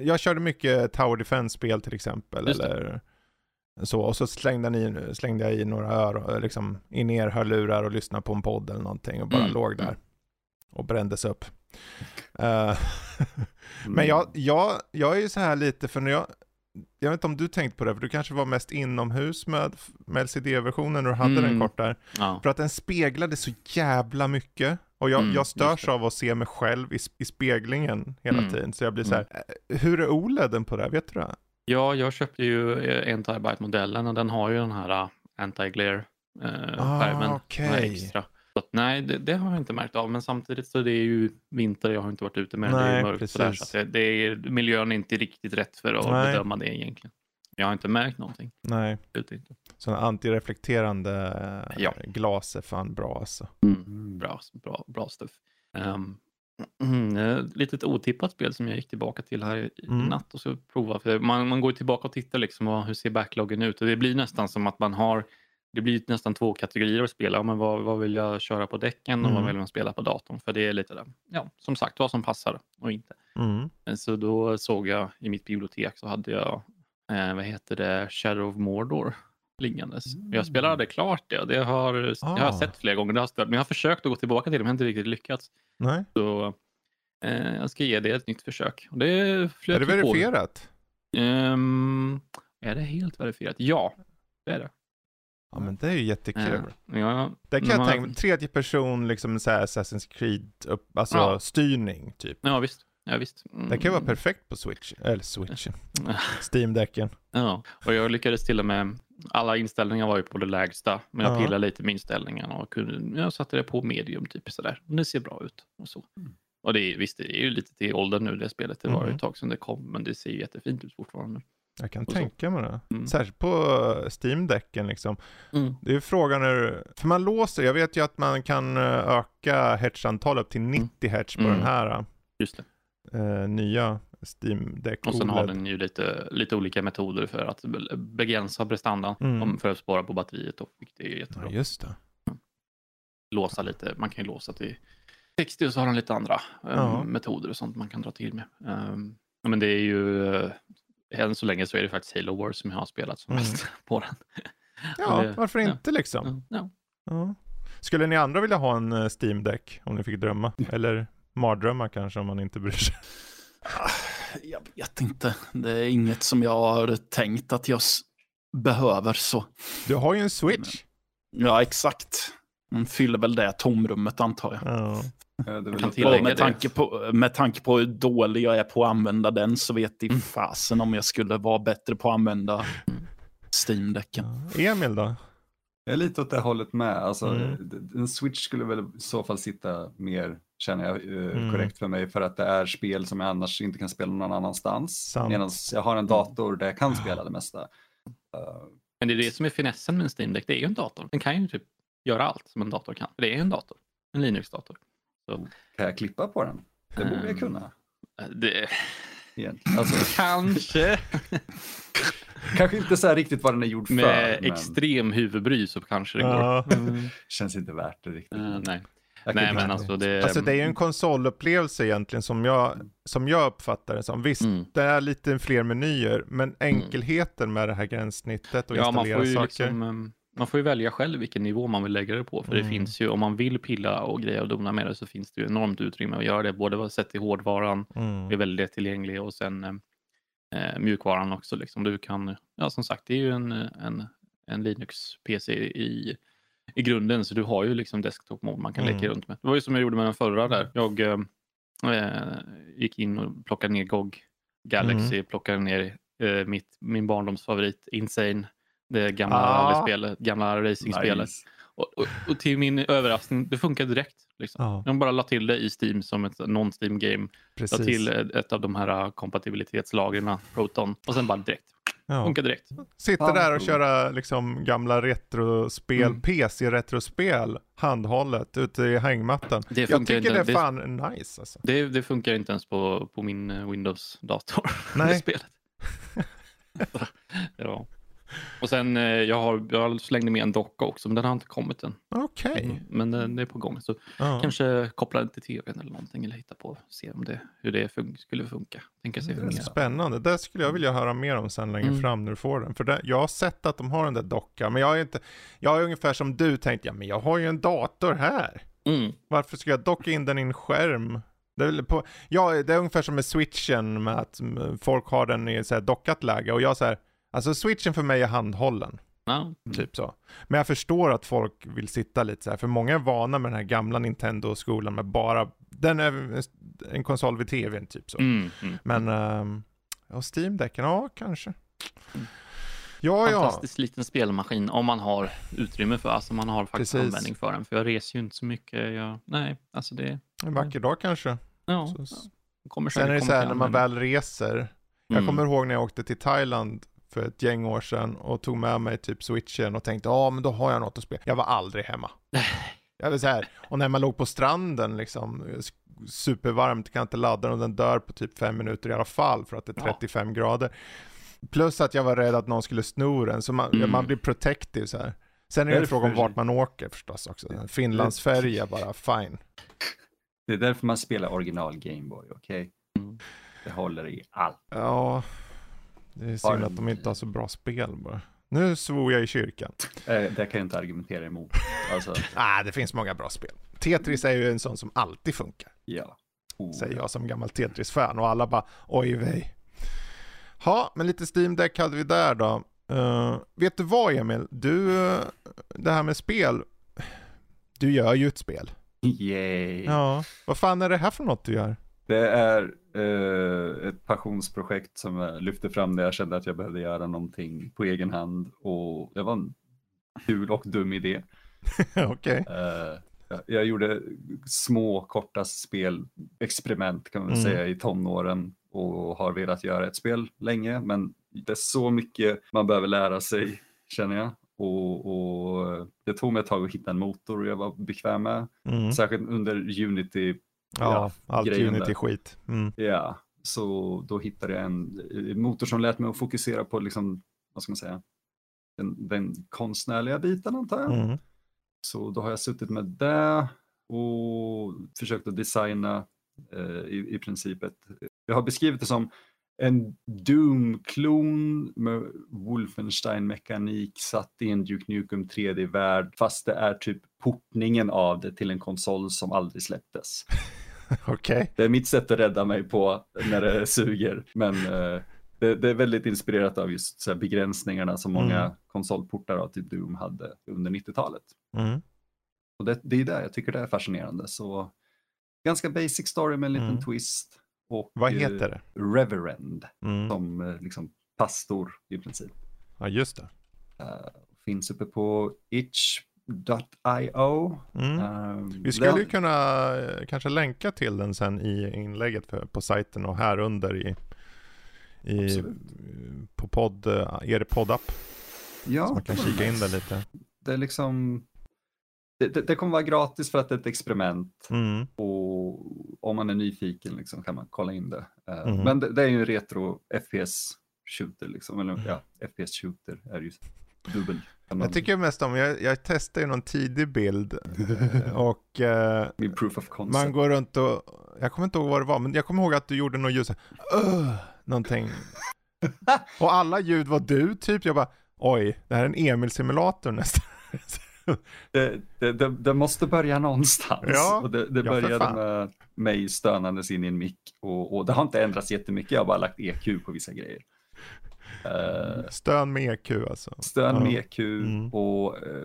Jag körde mycket Tower Defense-spel till exempel. Eller... Så, och så slängde, i, slängde jag i några öron, liksom in er hörlurar och lyssnade på en podd eller någonting och bara mm. låg där och brändes upp. Uh, men jag, jag, jag är ju så här lite, för när jag, jag vet inte om du tänkt på det, för du kanske var mest inomhus med, med L C D-versionen, och du hade mm. den kort där. Ja. För att den speglade så jävla mycket. Och jag, mm, jag störs av att se mig själv i, i speglingen hela mm. tiden. Så jag blir så här, mm. hur är O L E D-en på det här, vet du det? Ja, jag köpte ju anti-bite-modellen, och den har ju den här anti-glare-färmen. Ah, okay. Extra. Så att, nej, det, det har jag inte märkt av. Men samtidigt så det är ju vinter, jag har inte varit ute med nej, det. Det är mörkt sådär, så det, det är, miljön är inte riktigt rätt för att nej. bedöma det egentligen. Jag har inte märkt någonting. Nej. Inte. Sådana antireflekterande ja. glas är fan bra alltså. Mm, bra, bra, bra stuff. Um, Mm, litet otippat spel som jag gick tillbaka till här i mm. natt och så prova, för man, man går tillbaka och tittar liksom, och hur ser backloggen ut, och det blir nästan som att man har, det blir nästan två kategorier att spela, men vad, vad vill jag köra på däcken och mm. vad vill man spela på datorn, för det är lite där, ja, som sagt, vad som passar och inte. Mm. Så då såg jag i mitt bibliotek, så hade jag eh, vad heter det, Shadow of Mordor liggandes. Mm. Jag spelade klart det, och det har, ah. jag har sett flera gånger, det har stört, men jag har försökt att gå tillbaka till det, men jag har inte riktigt lyckats. Nej. Så Eh, jag ska ge det ett nytt försök. Och det är det verifierat? Um, är det helt verifierat? Ja, det är det. Ja, men det är ju jättekul. Ja, ja. Där kan jag man... tänka mig, tredje person liksom så här Assassin's Creed, upp, alltså ja. Styrning typ. Ja, visst. Ja, visst. Mm. Det kan vara perfekt på Switch, eller Switch, Steam Decken. Ja, och jag lyckades till och med, alla inställningar var ju på det lägsta, men jag ja. pillade lite med inställningarna och kunde, jag satte det på medium typ sådär. Och det ser bra ut och så. Mm. Och det, visst, det är ju lite till åldern nu det spelet, det var mm. ett tag sedan det kom, men det ser ju jättefint ut fortfarande. Jag kan tänka mig det. Mm. Särskilt på Steam Decken liksom. Mm. Det är ju frågan hur... För man låser, jag vet ju att man kan öka hertzantalet upp till nittio hertz på mm. den här Just det. Eh, nya Steam Deck O L E D. Och sen har den ju lite, lite olika metoder för att begränsa prestandan mm. för att spara på batteriet. Och det är ju jättebra. Ja, just det. Låsa lite, man kan ju låsa till sextio och så har den lite andra ja. um, metoder och sånt man kan dra till med. Um, men det är ju... Än så länge så är det faktiskt Halo Wars som jag har spelat som mest mm. på den. Ja, det, varför ja. inte liksom? Ja. Ja. Ja. Skulle ni andra vilja ha en Steam Deck om ni fick drömma? Eller mardrömmar kanske om man inte bryr sig? Jag vet inte. Det är inget som jag har tänkt att jag s- behöver så. Du har ju en Switch. Ja, exakt. Man fyller väl det tomrummet antar jag. Ja. Ja, det med, tanke på, med tanke på hur dålig jag är på att använda den så vet i fasen om jag skulle vara bättre på att använda Steam-däcken. Emil då? Jag är lite åt det hållet med. Alltså, mm. En Switch skulle väl i så fall sitta mer, känner jag, eh, mm. korrekt för mig. För att det är spel som jag annars inte kan spela någon annanstans. Medan jag har en dator där jag kan spela det mesta. Uh, Men det är det som är finessen med en Steam-däck. Det är ju en dator. Den kan ju typ göra allt som en dator kan. För det är ju en dator. En Linux-dator. Så. Kan jag klippa på den? Det um, borde jag kunna. Det... Alltså, kanske. Kanske inte så här riktigt vad den är gjord för. Med men... extrem huvudbry så kanske det ja. går. Mm. Känns inte värt det riktigt. Uh, nej. Nej, men alltså, det... alltså det är ju en konsolupplevelse egentligen som jag, som jag uppfattar det som. Visst, mm. det är lite fler menyer, men enkelheten med det här gränssnittet och ja, installera man får ju saker. Liksom, um... Man får ju välja själv vilken nivå man vill lägga det på. För mm. det finns ju, om man vill pilla och grejer och domna med det så finns det ju enormt utrymme att göra det. Både sett i hårdvaran, mm. det är väldigt tillgänglig och sen eh, mjukvaran också. Liksom. Du kan, ja som sagt, det är ju en, en, en Linux-P C i, i grunden. Så du har ju liksom desktop-mod man kan mm. leka runt med. Det var ju som jag gjorde med den förra där. Jag eh, gick in och plockade ner G O G Galaxy, mm. plockade ner eh, mitt, min barndomsfavorit Insane. Det gamla ah. spelet, gamla racingspelet. Nice. Och, och, och till min överraskning, det funkar direkt. Liksom. Ah. De bara la till det i Steam som ett non-Steam-game. Precis. La till ett av de här kompatibilitetslagren, Proton. Och sen bara direkt. Ja. Funkar direkt. Sitta ah. där och köra liksom, gamla retrospel, mm. P C-retrospel, handhållet, ute i hängmattan. Jag tycker inte, det är fan det, nice. Alltså. Det, det funkar inte ens på, på min Windows-dator. Nej. Det spelet. Ja. Och sen, jag har, jag slängde med en docka också, men den har inte kommit än. Okej. Okay. Men den är på gång, så uh-huh. kanske koppla den till tvn eller någonting eller hitta på och se om det, hur det fun- skulle funka. Tänka sig hur det är spännande, det skulle jag vilja höra mer om sen längre mm. fram när du får den. För det, jag har sett att de har den där dockan, men jag är inte, jag är ungefär som du tänkte, ja men jag har ju en dator här. Mm. Varför ska jag docka in den i en skärm? Det är, på, ja, det är ungefär som med Switchen med att folk har den i så här dockat läge och jag så här. Alltså Switchen för mig är handhållen. No. Typ så. Men jag förstår att folk vill sitta lite så här. För många är vana med den här gamla Nintendo-skolan med bara... Den är en konsol vid tvn typ så. Mm, mm. Men... Um, och Steam-däcken, ja kanske. Mm. Ja, ja. Fantastiskt liten spelmaskin om man har utrymme för. Alltså man har faktiskt Precis. användning för den. För jag reser ju inte så mycket. Jag, nej, alltså det... En vacker dag kanske. Ja. Så, ja. Kommer sen är det så här när man väl reser. Mm. Jag kommer ihåg när jag åkte till Thailand... för ett gäng år sedan och tog med mig typ Switchen och tänkte, ja ah, men då har jag något att spela. Jag var aldrig hemma. Jag var så här. Och när man låg på stranden liksom supervarmt, kan jag inte ladda den och den dör på typ fem minuter i alla fall för att det är trettiofem ja. grader. Plus att jag var rädd att någon skulle sno den så man, mm. man blir protective så här. Sen är det, det är frågan om vart man åker förstås också. Finlandsfärja bara, fine. Det är därför man spelar original Gameboy, okej? Okay? Mm. Det håller i allt. Ja... Det är synd att de inte har så bra spel bara. Nu svor jag i kyrkan. Eh, det kan jag inte argumentera emot. Alltså. Ah, det finns många bra spel. Tetris är ju en sån som alltid funkar. Ja. oh. säger jag som gammal Tetris-fan, och alla bara oj vej. Ja, men lite Steam Deck hade vi där då. Uh, vet du vad, Emil? Du, det här med spel, du gör ju ett spel. Yay. Ja, vad fan är det här för något du gör? Det är eh, ett passionsprojekt som lyfte fram det. Jag kände att jag behövde göra någonting på egen hand. Och det var en kul och dum idé. Okej. Okay. Eh, jag, jag gjorde små, korta spelexperiment kan man mm. säga i tonåren. Och har velat göra ett spel länge. Men det är så mycket man behöver lära sig, känner jag. Och, och det tog mig ett tag att hitta en motor och jag var bekväm med. Mm. Särskilt under Unity. Ja, ja, allt Unity-skit. Mm. Ja, så då hittade jag en motor som lät mig att fokusera på liksom, vad ska man säga, den, den konstnärliga biten antar jag. Mm. Så då har jag suttit med det och försökt att designa eh, i, i princip ett, jag har beskrivit det som en Doom-klon med Wolfenstein-mekanik satt i en Duke Nukem tre D-värld, fast det är typ portningen av det till en konsol som aldrig släpptes. Okej. Okay. Det är mitt sätt att rädda mig på när det suger, men eh, det, det är väldigt inspirerat av just så här, begränsningarna som många mm. konsolportar av typ Doom hade under nittiotalet. Mm. Och det, det är det, jag tycker det är fascinerande. Så ganska basic story med en liten mm. twist. Och vad heter det? Reverend, mm. som liksom pastor i princip. Ja, just det. Uh, finns uppe på itch punkt i o. Mm. Um, Vi skulle den... ju kunna kanske länka till den sen i inlägget för, på sajten och här under i, i på podd, är det poddapp? Ja. Så man kan kika in den lite. Det är liksom... Det, det, det kommer vara gratis för att det är ett experiment mm. och om man är nyfiken liksom, kan man kolla in det. Uh, mm. Men det, det är ju en retro F P S-shooter liksom, eller mm. ja, F P S-shooter är ju dubbel. Man... Jag tycker mest om, jag, jag testar ju någon tidig bild och uh, proof of concept. Man går runt och, jag kommer inte ihåg vad det var, men jag kommer ihåg att du gjorde något ljud så här, uh, någonting. Och alla ljud var du, typ, jag bara, oj, det här är en Emil-simulator nästan. Det, det, det, det måste börja någonstans. Ja, och det det ja, började med mig stönandes in i en mick och, och det har inte ändrats jättemycket. Jag har bara lagt E Q på vissa grejer. Uh, stön med E Q alltså. Stön med E Q mm. och uh,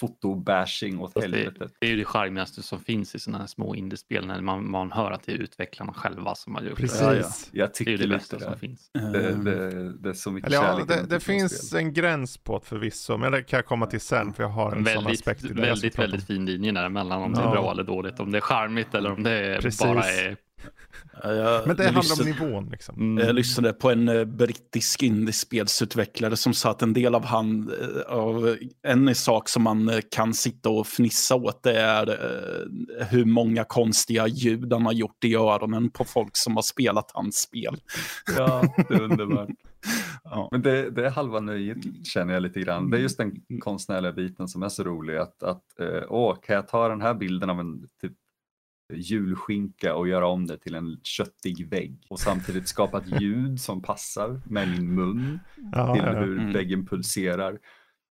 fotobashing åt alltså, helvetet. Det är ju det charmigaste som finns i sådana här små indiespel när man, man hör att det är utvecklarna själva som har gjort precis. Det. Ja, ja. Jag tycker det är det bästa det som finns. Mm. Det, det, det är så mycket eller, kärlek. Ja, det det finns spel. En gräns på det förvisso, men det kan jag komma till sen för jag har en, en väldigt, sån aspekt. Väldigt, väldigt, väldigt fin linje däremellan om ja. Det är bra eller dåligt, om det är charmigt eller om det är precis. Bara är... Jag, men det handlar lyssn- om nivån liksom. Mm. Jag lyssnade på en eh, brittisk indiespelsutvecklare som sa att en del av han eh, av en sak som man eh, kan sitta och fnissa åt det är eh, hur många konstiga ljud han har gjort i öronen på folk som har spelat hans spel. Ja, det är underbart. Ja. Men det, det är halva nöjet känner jag lite grann. Det är just den konstnärliga biten som är så rolig att, att eh, åh, kan jag ta den här bilden av en typ julskinka och göra om det till en köttig vägg och samtidigt skapa ett ljud som passar med min mun ja, till ja. Hur mm. väggen pulserar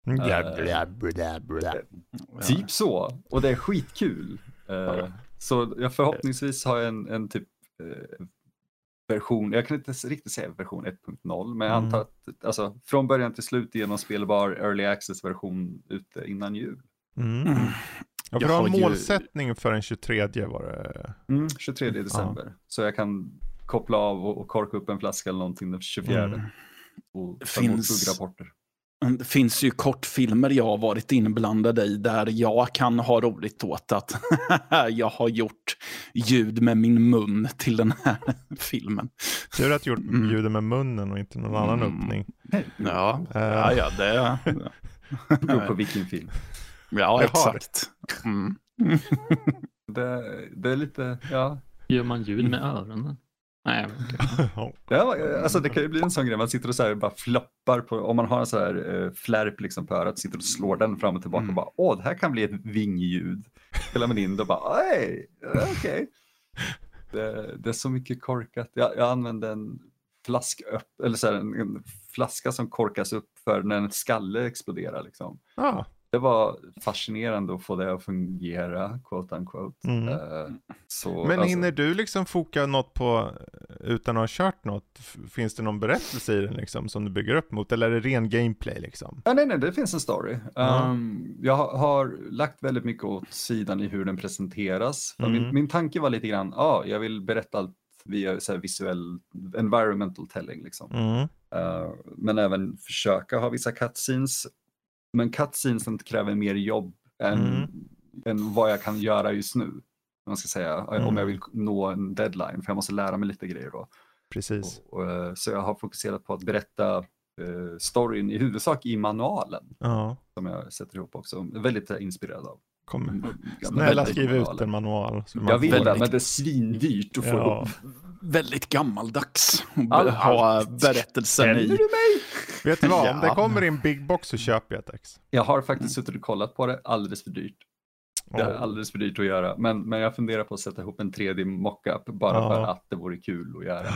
bla, bla, bla, bla. Uh, typ så, och det är skitkul uh, ja. Så jag förhoppningsvis har jag en, en typ uh, version, jag kan inte riktigt säga version ett punkt noll, men jag mm. antar att alltså, från början till slut genom spelbar early access version ute innan jul mm. Mm. Ja, för jag har en målsättning ju... för den tjugotredje var det. Mm, tjugotredje december. Ja. Så jag kan koppla av och korka upp en flaska eller någonting den tjugofjärde. Mm. Och ta emot rapporter. Det finns ju kortfilmer jag har varit inblandad i där jag kan ha roligt åt att jag har gjort ljud med min mun till den här filmen. Tur att jag gjort mm. ljud med munnen och inte någon mm. annan öppning. Ja, uh... ja, ja det beror på vilken film. Ja, exakt. Mm. det, det är lite, ja. Gör man ljud med öronen? Nej, okay. ja, alltså det kan ju bli en sån grej. Man sitter och så här bara floppar på, om man har en så här eh, flärp liksom på örat, sitter och slår den fram och tillbaka mm. och bara, åh, det här kan bli ett vingljud. Spelar man in och bara, oj, okej. Okay. Det, det är så mycket korkat. Jag, jag använde en flask upp, eller så här, en, en flaska som korkas upp för när en skalle exploderar liksom. Ja. Ah. det var fascinerande att få det att fungera, quote unquote. Mm. Uh, så, Men alltså... hinner du liksom foka något på, utan att ha kört något, finns det någon berättelse i den liksom, som du bygger upp mot? Eller är det ren gameplay liksom? Ja, nej, nej, det finns en story. Mm. Um, jag har lagt väldigt mycket åt sidan i hur den presenteras. Mm. Min, min tanke var lite grann, ja, ah, jag vill berätta allt via så här, visuell, environmental telling liksom. Mm. Uh, men även försöka ha vissa cutscenes. Men cutscenesen kräver mer jobb än, mm. än vad jag kan göra just nu. Man ska säga, mm. om jag vill nå en deadline. För jag måste lära mig lite grejer då. Precis. Och, och, så jag har fokuserat på att berätta uh, storyn i huvudsak i manualen. Ja. Som jag sätter ihop också. Väldigt inspirerad av. Kom. Snälla skriv ut en manual. Jag vill väldigt... det, men det är svindyrt att få ja. ihop. Väldigt gammaldags att ha berättelsen i. Känner du mig? Vet du vad, ja. om det kommer i en big box så köper jag ett ex. Jag har faktiskt suttit och kollat på det, alldeles för dyrt. Det är alldeles för dyrt att göra. Men, men jag funderar på att sätta ihop en tre D mockup bara ja. för att det vore kul att göra.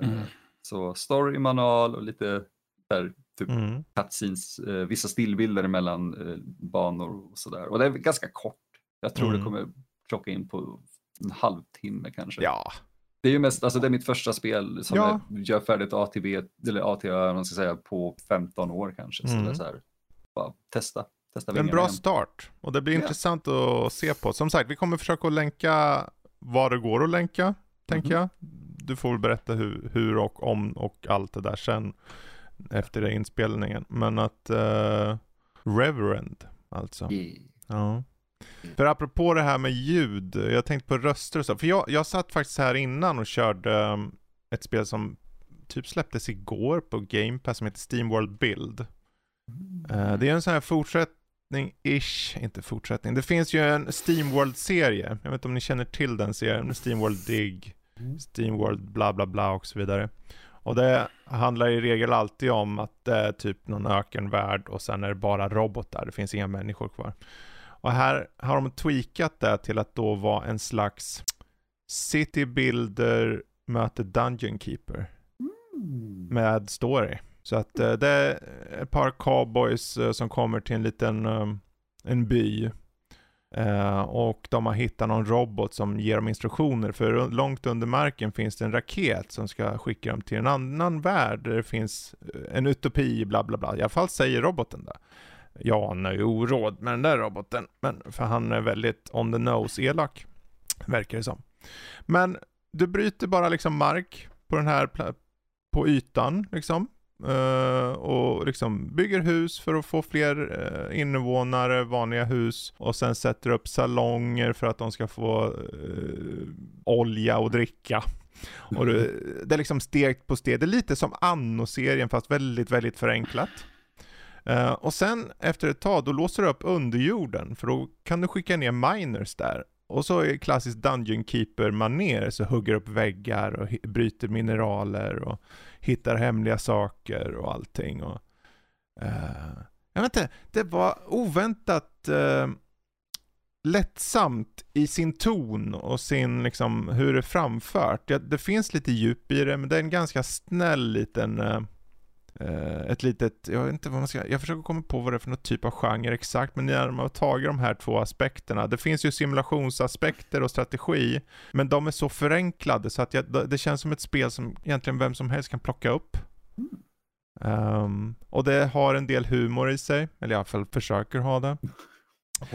Mm. Så story, manual och lite där, typ mm. cutscenes, vissa stillbilder mellan banor och sådär. Och det är ganska kort. Jag tror mm. det kommer klocka in på en halvtimme kanske. Ja. Det är ju mest, alltså det är mitt första spel som ja. jag gör färdigt A T B, eller A T A, man ska säga, på femton år kanske. Mm. Så det är så här, bara testa. testa en bra igen. start. Och det blir ja. intressant att se på. Som sagt, vi kommer försöka att länka vad det går att länka, mm. tänker jag. Du får väl berätta hur, hur och om och allt det där sen efter den inspelningen. Men att uh, Reverend, alltså. Yeah. Ja. För apropå det här med ljud, jag tänkte på röster och så. För jag, jag satt faktiskt här innan och körde um, ett spel som typ släpptes igår på Game Pass som heter SteamWorld Build. Mm. Uh, det är en sån här fortsättning-ish, inte fortsättning. Det finns ju en SteamWorld-serie. Jag vet inte om ni känner till den serien. SteamWorld Dig, mm. SteamWorld bla bla bla och så vidare. Och det handlar i regel alltid om att det är typ någon ökenvärld och sen är det bara robotar. Det finns inga människor kvar. Och här har de tweakat det till att då vara en slags City Builder möter Dungeon Keeper. Mm. Med story. Så att det är ett par cowboys som kommer till en liten en by. Och de har hittat någon robot som ger dem instruktioner. För långt under marken finns det en raket som ska skicka dem till en annan värld. Där det finns en utopi, bla bla bla. I alla fall säger roboten där. Ja, han är ju oråd med den där roboten. Men för han är väldigt on the nose elak. Verkar det som. Men du bryter bara liksom mark på den här pla- på ytan liksom. Uh, och liksom bygger hus för att få fler uh, invånare, vanliga hus. Och sen sätter upp salonger för att de ska få uh, olja och dricka. Och du, det är liksom steg på steg. Det är lite som Anno-serien fast väldigt, väldigt förenklat. Uh, och sen efter ett tag då låser du upp underjorden för då kan du skicka ner miners där. Och så är klassiskt Dungeon Keeper-manér så hugger upp väggar och h- bryter mineraler och hittar hemliga saker och allting. Och, uh, jag vet inte, det var oväntat uh, lättsamt i sin ton och sin, liksom, hur det är framfört. Det, det finns lite djup i det men det är en ganska snäll liten... Uh, ett litet, jag vet inte vad man ska, jag försöker komma på vad det är för något typ av genre exakt, men när man har tagit de här två aspekterna, det finns ju simulationsaspekter och strategi, men de är så förenklade så att jag, det känns som ett spel som egentligen vem som helst kan plocka upp. Um, och det har en del humor i sig, eller i alla fall försöker ha det.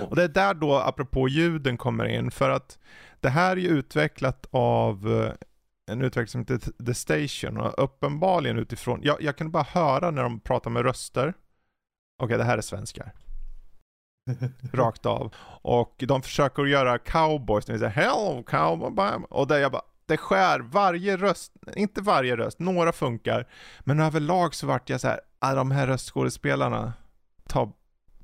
Och det är där då, apropå ljuden kommer in, för att det här är ju utvecklat av en utveckling som heter The Station och uppenbarligen utifrån, jag, jag kan bara höra när de pratar med röster. Okej, okay, det här är svenskar. Rakt av. Och de försöker göra cowboys när de säger hello cowboy. Och där jag bara, det skär varje röst, inte varje röst, några funkar. Men överlag så vart jag så här, är de här röstskådespelarna ta,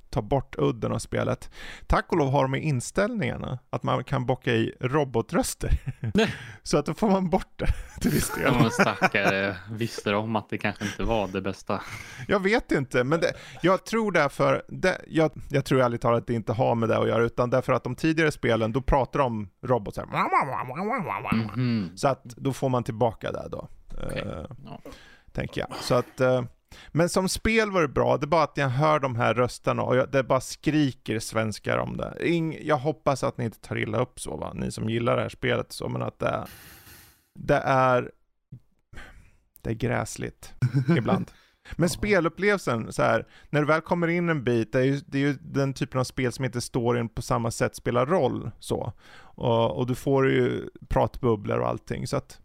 ta bort udden av spelet. Tack och lov har de i inställningarna att man kan bocka i robotröster. Nej. Så att då får man bort det till viss del. De stackare visste om att det kanske inte var det bästa. Jag vet inte, men det, jag tror därför det, jag, jag tror ärligt talat att det inte har med det att göra, utan därför att de tidigare spelen då pratar de robotar. Mm-hmm. Så att då får man tillbaka det då. Okay. Uh, no. Tänker jag. Så att uh, Men som spel var det bra, det är bara att jag hör de här rösterna och jag, det bara skriker svenskar om det. Ing, jag hoppas att ni inte tar illa upp så, va? Ni som gillar det här spelet så, men att det, det är det är gräsligt ibland. Men spelupplevelsen, så här, när du väl kommer in en bit, det är ju, det är ju den typen av spel som inte står in på samma sätt spelar roll så. Och, och du får ju pratbubblor och allting, så att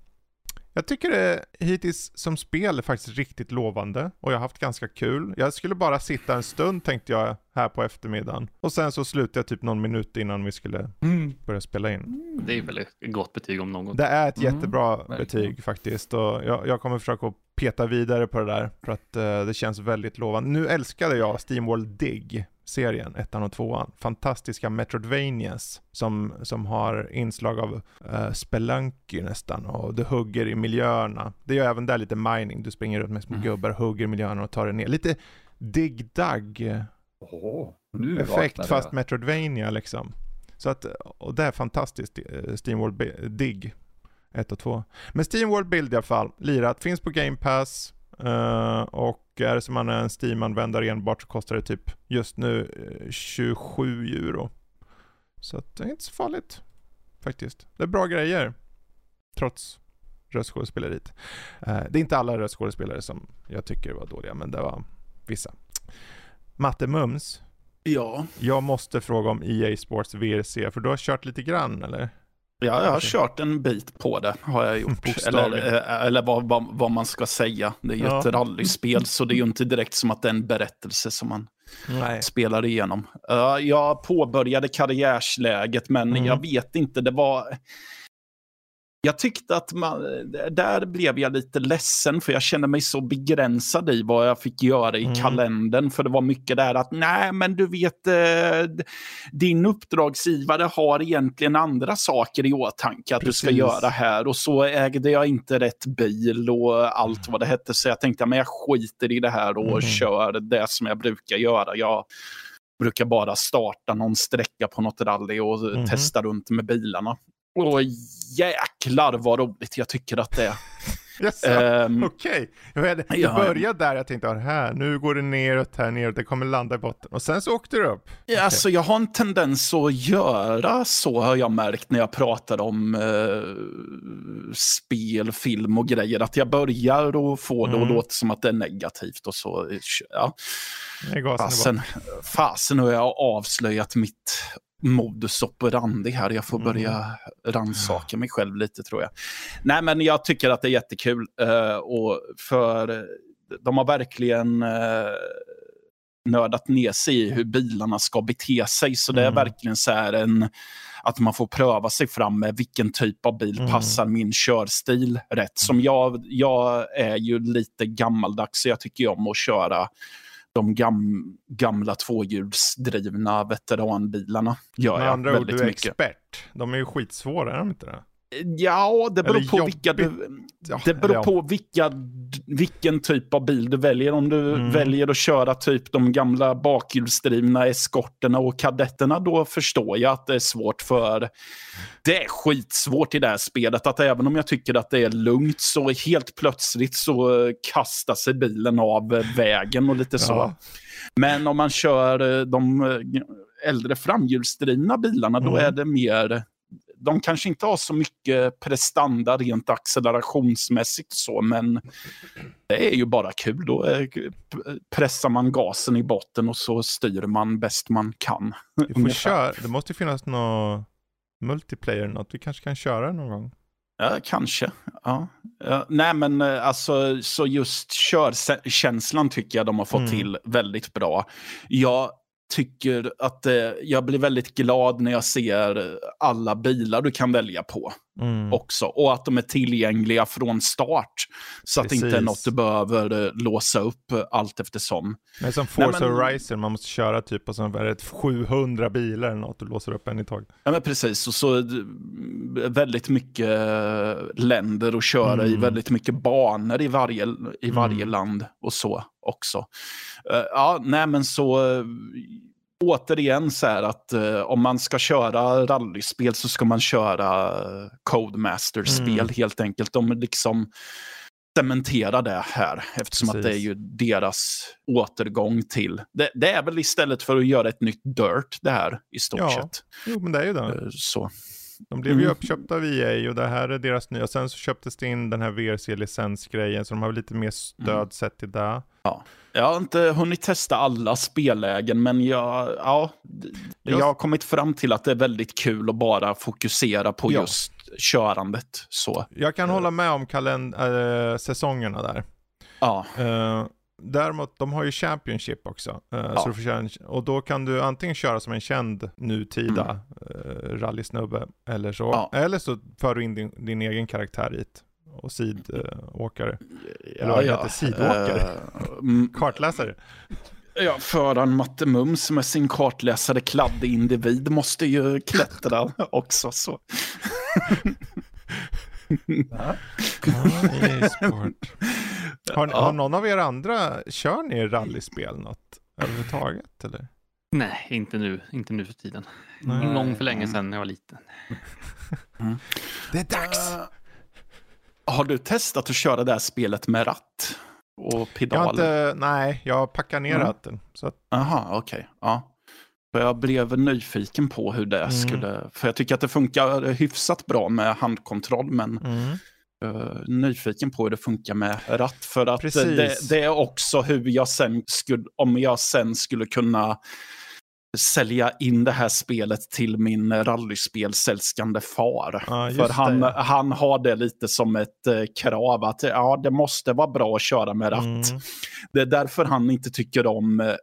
jag tycker det hittills som spel är faktiskt riktigt lovande och jag har haft ganska kul. Jag skulle bara sitta en stund, tänkte jag, här på eftermiddagen. Och sen så slutade jag typ någon minut innan vi skulle mm. börja spela in. Det är väl ett gott betyg om något. Det är ett mm. jättebra mm. betyg faktiskt, och jag, jag kommer försöka peta vidare på det där för att uh, det känns väldigt lovande. Nu älskade jag SteamWorld Dig. Serien, ettan och tvåan. Fantastiska Metroidvanias som, som har inslag av uh, Spelunky nästan, och du hugger i miljöerna. Det gör även där lite mining. Du springer runt med små mm. gubbar, hugger miljöerna och tar det ner. Lite Dig Dug oh, effekt fast Metroidvania liksom. Så att, och det är fantastiskt SteamWorld Dig ett och två. Men SteamWorld Build i alla fall, lirat, finns på Game Pass. Uh, och är det som man är en Steam-användare enbart så kostar det typ just nu tjugosju euro. Så att det är inte så farligt faktiskt. Det är bra grejer trots röstskådespeleriet. Uh, det är inte alla röstskådespelare som jag tycker var dåliga, men det var vissa. Matte Mums. Ja. Jag måste fråga om E A Sports V R C, för du har kört lite grann eller? Ja, jag har kört en bit på det, har jag gjort. Eller, eller vad, vad, vad man ska säga. Det är ju ja. ett rallyspel, så det är ju inte direkt som att det är en berättelse som man Nej. spelar igenom. Uh, jag påbörjade karriärsläget, men mm. jag vet inte, det var... Jag tyckte att man, där blev jag lite ledsen, för jag kände mig så begränsad i vad jag fick göra i mm. kalendern. För det var mycket där att, nej men du vet, eh, din uppdragsgivare har egentligen andra saker i åtanke att Precis. du ska göra här. Och så ägde jag inte rätt bil och allt mm. vad det hette. Så jag tänkte, men jag skiter i det här och mm. kör det som jag brukar göra. Jag brukar bara starta någon sträcka på något rally och mm. testa runt med bilarna. Åh, jäklar vad roligt jag tycker att det är. Yes, um, Okej, okay. Du ja, började där, jag tänkte, här, nu går det neråt, här neråt, det kommer landa i botten. Och sen så åkte du upp. Okay. Alltså jag har en tendens att göra så, har jag märkt när jag pratar om eh, spel, film och grejer. Att jag börjar och får mm. det och låter som att det är negativt och så. Ja. Fasen, fasen har jag avslöjat mitt... modus operandi här. Jag får börja mm. rannsaka mig själv lite, tror jag. Nej, men jag tycker att det är jättekul. Uh, och för de har verkligen uh, nördat ner sig i hur bilarna ska bete sig. Så det är mm. verkligen så här en, att man får pröva sig fram med vilken typ av bil mm. passar min körstil rätt. Som jag, jag är ju lite gammaldags, så jag tycker om att köra de gam, gamla tvåhjulsdrivna veteranbilarna gör med jag andra väldigt ord, du är mycket. Expert. De är ju skitsvåra, är de inte det? Ja, det beror eller på jobbigt. vilka du, ja, det beror på vilka, vilken typ av bil du väljer. Om du mm. väljer att köra typ de gamla bakhjulsdrivna eskorterna och kadetterna, då förstår jag att det är svårt, för det är skitsvårt i det här spelet. Att även om jag tycker att det är lugnt, så helt plötsligt så kastar sig bilen av vägen och lite så. Ja. Men om man kör de äldre framhjulsdrivna bilarna, då mm. är det mer... De kanske inte har så mycket prestanda rent accelerationsmässigt så, men det är ju bara kul. Då pressar man gasen i botten och så styr man bäst man kan. Du får köra. Det måste ju finnas något multiplayer, något. Vi kanske kan köra någon gång. Ja, kanske. Ja. Ja, nej, men alltså, så just körkänslan tycker jag de har fått mm. till väldigt bra. Jag tycker att eh, jag blir väldigt glad när jag ser alla bilar du kan välja på mm. också. Och att de är tillgängliga från start. Så Precis. att det inte är något du behöver eh, låsa upp eh, allt eftersom. Men som Forza Horizon, man måste köra typ och så är det sjuhundra bilar eller något du låser upp en i taget. Ja, men precis. Och så väldigt mycket länder att köra mm. i, väldigt mycket banor i varje, i varje mm. land och så också. Uh, ja, nej men så uh, återigen så här att uh, om man ska köra rallyspel så ska man köra Codemaster-spel mm. helt enkelt. De liksom cementera det här, eftersom Precis. Att det är ju deras återgång till det, det är väl istället för att göra ett nytt Dirt det här i stort ja. Sett. Jo, men det är ju det. Så. De blev ju uppköpta av E A och det här är deras nya. Sen så köptes det in den här V R C-licensgrejen så de har lite mer stöd mm. sett i det. Ja. Jag har inte hunnit testa alla spellägen, men jag, ja, jag har kommit fram till att det är väldigt kul att bara fokusera på ja. Just körandet. Så. Jag kan hålla med om kalend- äh, säsongerna där. Ja. Uh, däremot, de har ju Championship också. Uh, ja. Så du får köra en, och då kan du antingen köra som en känd nutida mm. uh, rallysnubbe eller så. Ja. Eller så för du in din, din egen karaktär hit. Och sidåkare. Eller vad ja, ja. heter sidåkare? Uh, kartläsare. Ja, föran Matte Mums med sin kartläsare kladdig individ måste ju klättra också så. Ja. Har, har någon av er andra kör ni rallyspel något överhuvudtaget eller? Nej, inte nu, inte nu för tiden. Nej. Lång för länge sedan när jag var liten. Mm. Det är dags. Har du testat att köra det här spelet med ratt och pedal? Jag inte, nej, jag packar ner mm. ratten. Så att... Aha, okej. Okay. Ja. Jag blev nyfiken på hur det mm. skulle... För jag tycker att det funkar hyfsat bra med handkontroll, men mm. uh, nyfiken på hur det funkar med ratt. För att det, det är också hur jag sen skulle... Om jag sen skulle kunna... sälja in det här spelet till min rallyspelsälskande far. Ah, för han, han har det lite som ett eh, krav att ja, det måste vara bra att köra med ratt. Mm. Det är därför han inte tycker om eh,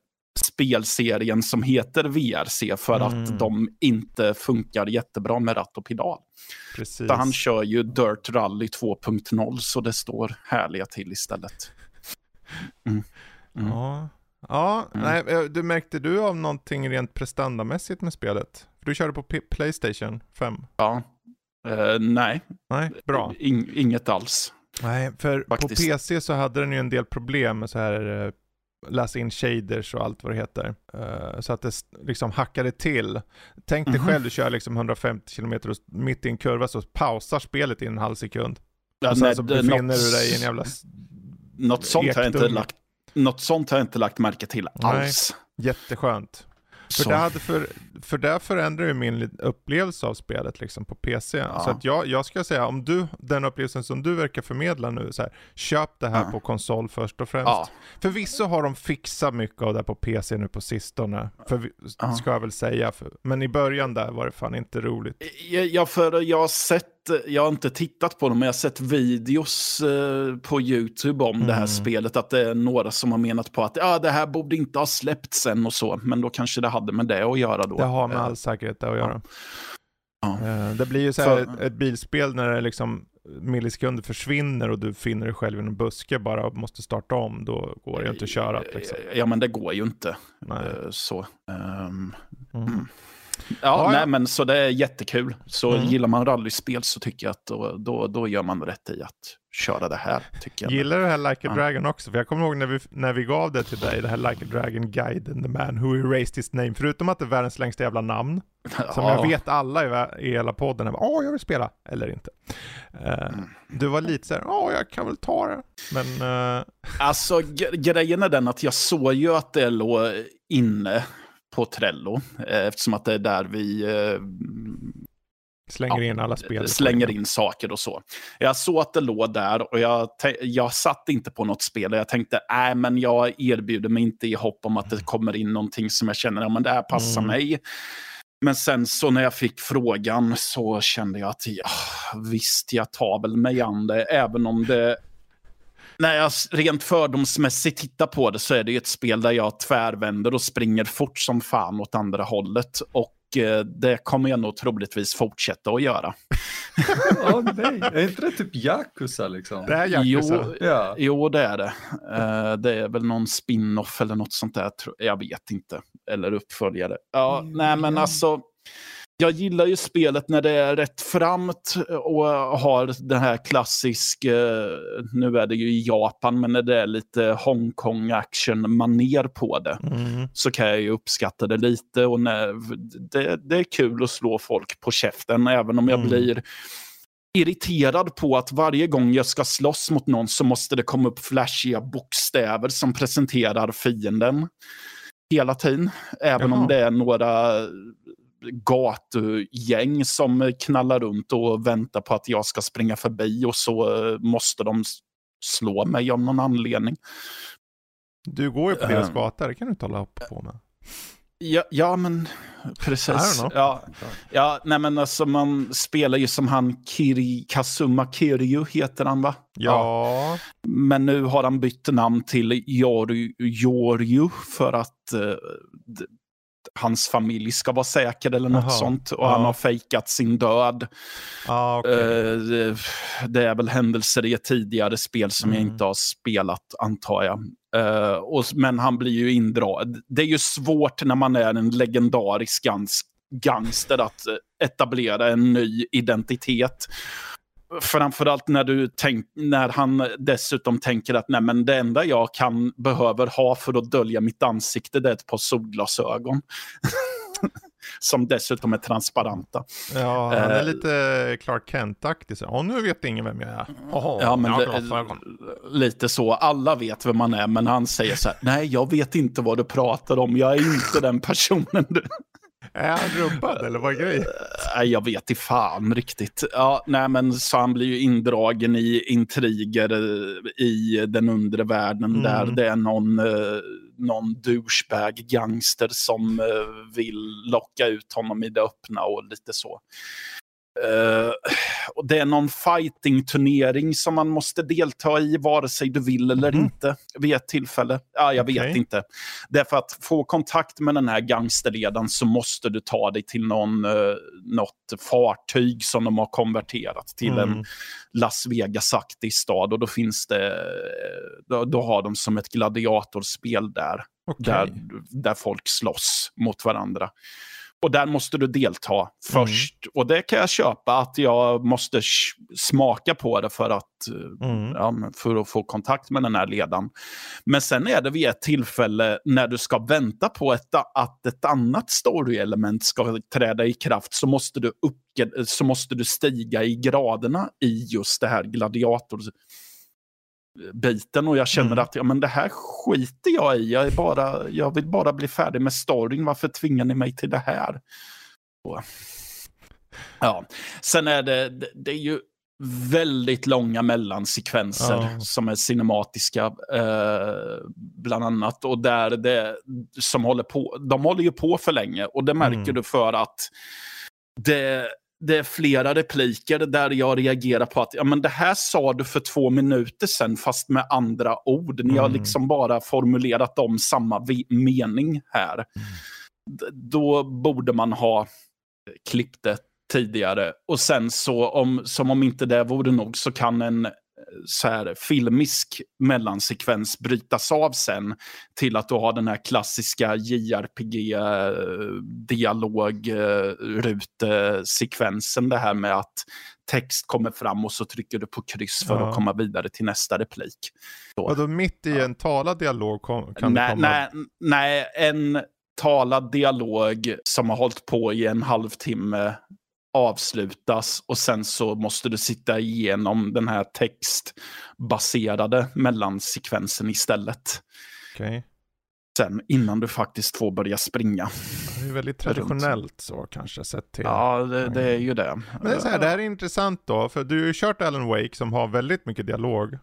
spelserien som heter V R C för mm. att de inte funkar jättebra med ratt och pedal. Precis. Så han kör ju Dirt Rally två punkt noll så det står härliga till istället. Mm. Mm. Ja. Ja, mm. nej, du märkte du av någonting rent prestandamässigt med spelet? Du körde på P- PlayStation fem. Ja, uh, nej. Nej, bra. In- inget alls. Nej, för Faktiskt. På P C så hade den ju en del problem med så här uh, läsa in shaders och allt vad det heter. Uh, så att det liksom hackade till. Tänk dig mm-hmm. själv, du kör liksom hundrafemtio kilometer och mitt i en kurva så pausar spelet i en halv sekund. Ja, och sen nej, så befinner något... du dig i en jävla... Något sånt har jag inte lagt. Något sånt har jag inte lagt märke till alls. Nej, jätteskönt. För det, hade för, för det förändrar ju min upplevelse av spelet liksom på P C. Ja. Så att jag, jag ska säga, om du, den upplevelsen som du verkar förmedla nu, så här, köp det här ja. På konsol först och främst. Ja. Förvisso har de fixat mycket av det på P C nu på sistone. För, ja. Ska jag väl säga. Men i början där var det fan inte roligt. Ja, för jag har sett, jag har inte tittat på dem, men jag har sett videos eh, på YouTube om mm. det här spelet, att det är några som har menat på att ah, det här borde inte ha släppts sen och så, men då kanske det hade med det att göra då. Det har med all säkerhet det att göra. Ja. Ja. Det blir ju så här För... ett, ett bilspel när det liksom millisekunder försvinner och du finner dig själv i en buske bara och måste starta om, då går det ju inte att köra. Liksom. Ja, men det går ju inte. Nej. Så... Um... Mm. Ja, ja, nej, men så det är jättekul. Så mm. gillar man rallyspel så tycker jag att då, då, då gör man rätt i att köra det här, tycker jag. Gillar det här Like a Dragon ja. Också? För jag kommer ihåg när vi, när vi gav det till dig, det här Like a Dragon Gaiden: The Man Who Erased His Name. Förutom att det är världens längsta jävla namn. Som ja. Jag vet alla i, i hela podden. Ja, oh, jag vill spela. Eller inte. Uh, mm. Du var lite så här, ja, oh, jag kan väl ta det. Men... Uh... Alltså, gre- grejen är den att jag såg ju att det låg inne på Trello, eftersom att det är där vi eh, slänger ja, in alla spel. Slänger in saker och så. Jag såg att det låg där och jag, te- jag satt inte på något spel och jag tänkte, nej men jag erbjuder mig inte i hopp om att det kommer in någonting som jag känner, ja men det här passar mm. mig. Men sen så när jag fick frågan så kände jag att ja, visst jag tar väl mig an det, även om det när jag rent fördomsmässigt tittar på det så är det ju ett spel där jag tvärvänder och springer fort som fan åt andra hållet. Och eh, det kommer jag nog troligtvis fortsätta att göra. Åh oh, nej, är inte det typ Yakuza liksom? Det är Yakuza. Jo, ja. Jo det är det. Eh, det är väl någon spin-off eller något sånt där. Jag vet inte. Eller uppföljare. Ja, mm. nej men alltså... Jag gillar ju spelet när det är rätt framt och har den här klassisk, nu är det ju i Japan, men när det är lite Hongkong-action-maner på det mm. så kan jag ju uppskatta det lite. Och när, det, det är kul att slå folk på käften, även om jag mm. blir irriterad på att varje gång jag ska slåss mot någon så måste det komma upp flashiga bokstäver som presenterar fienden hela tiden. Även Jaha. om det är några gatugäng som knallar runt och väntar på att jag ska springa förbi, och så måste de slå mig av någon anledning. Du går ju på deras gata, det kan du inte hålla upp på med. Ja, ja, men precis. Ja, ja, nej men alltså man spelar ju som han Kiri, Kazuma Kiryu heter han, va? Ja. ja. Men nu har han bytt namn till Yoru, Yoryu för att eh, d- hans familj ska vara säker eller något Aha. sånt. Och ja. han har fejkat sin död. Ah, okay. eh, det är väl händelser i ett tidigare spel som mm. jag inte har spelat, antar jag. Uh, och, men han blir ju indrad. Det är ju svårt när man är en legendarisk gans- gangster att etablera en ny identitet. Framförallt när, du tänk- när han dessutom tänker att nej, men det enda jag kan behöver ha för att dölja mitt ansikte, det är ett par solglasögon. Som dessutom är transparenta. Ja, han är eh, lite Clark Kent-aktig. Så, oh, nu vet ingen vem jag är. Oho, ja, men det, lite så. Alla vet vem man är, men han säger så här: nej, jag vet inte vad du pratar om. Jag är inte den personen du... Är han rumpad eller vad grej? Jag vet i fan riktigt. Ja, nej, men så han blir ju indragen i intriger i den undre världen mm. där det är någon, någon douchebag gangster som vill locka ut honom i det öppna och lite så. Uh, och det är någon fighting-turnering som man måste delta i vare sig du vill eller mm. inte vid ett tillfälle. Ja, jag okay. vet inte. Därför att få kontakt med den här gangsterledaren så måste du ta dig till någon, uh, något fartyg som de har konverterat till mm. en Las Vegas-aktig stad, och då finns det då, då har de som ett gladiatorspel där, okay. där där folk slåss mot varandra. Och där måste du delta först. Mm. Och det kan jag köpa att jag måste sh- smaka på det för att, mm. ja, för att få kontakt med den här ledaren. Men sen är det vid ett tillfälle när du ska vänta på ett, att ett annat story-element ska träda i kraft, så måste du, upp, så måste du stiga i graderna i just det här gladiatorbiten. Och jag känner mm. att ja, men det här skiter jag i. Jag, är bara, jag vill bara bli färdig med storyn. Varför tvingar ni mig till det här? Så. Ja. Sen är det, det, det är ju väldigt långa mellansekvenser oh. som är cinematiska eh, bland annat, och där det som håller på, de håller ju på för länge, och det märker mm. du för att det Det är flera repliker där jag reagerar på att ja, men det här sa du för två minuter sedan fast med andra ord. Ni mm. har liksom bara formulerat om samma vi- mening här. Mm. D- då borde man ha klippt det tidigare. Och sen så, om, som om inte det vore nog, så kan en så här filmisk mellansekvens brytas av sen till att du har den här klassiska J R P G-dialog-rute-sekvensen, det här med att text kommer fram och så trycker du på kryss för ja. att komma vidare till nästa replik. Så. Och då mitt i en talad dialog kan det komma? Nej, nej, en talad dialog som har hållit på i en halvtimme avslutas, och sen så måste du sitta igenom den här textbaserade mellansekvensen istället. Okej. Okay. Sen innan du faktiskt får börja springa. Det är väldigt traditionellt runt. Så kanske sett till. Ja, det, det är ju det. Men det är så här, det här är intressant då, för du har ju kört Alan Wake som har väldigt mycket dialog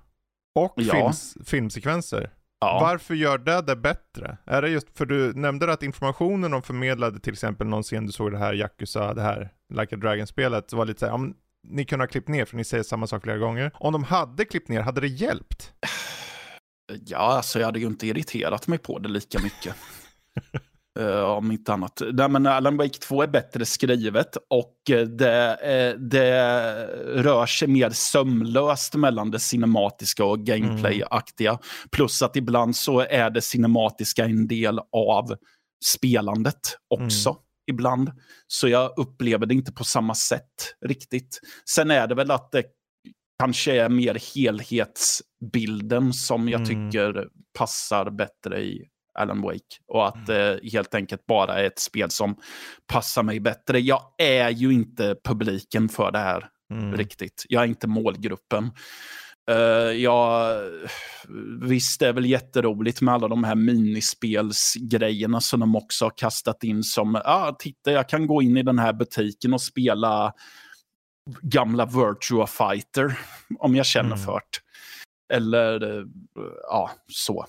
och ja. films, filmsekvenser. Ja. Varför gör det det bättre? Är det just för du nämnde att informationen de förmedlade, till exempel någon scen du såg det här Yakuza, det här Like a Dragon-spelet, var lite så här, om ni kunde ha klippt ner för ni säger samma sak flera gånger. Om de hade klippt ner, hade det hjälpt? Ja, alltså jag hade ju inte irriterat mig på det lika mycket. uh, om inte annat. Nej, men Alan Wake två är bättre skrivet, och det, det rör sig mer sömlöst mellan det cinematiska och gameplay-aktiga. Mm. Plus att ibland så är det cinematiska en del av spelandet också. Mm. Ibland, så jag upplever det inte på samma sätt riktigt. Sen är det väl att det kanske är mer helhetsbilden som jag mm. tycker passar bättre i Alan Wake, och att det mm. eh, helt enkelt bara är ett spel som passar mig bättre. Jag är ju inte publiken för det här mm. riktigt. Jag är inte målgruppen. Uh, ja, visst, det är väl jätteroligt med alla de här minispelsgrejerna som de också har kastat in som, ja, ah, titta, jag kan gå in i den här butiken och spela gamla Virtua Fighter om jag känner mm. fört. Eller, uh, ja, så.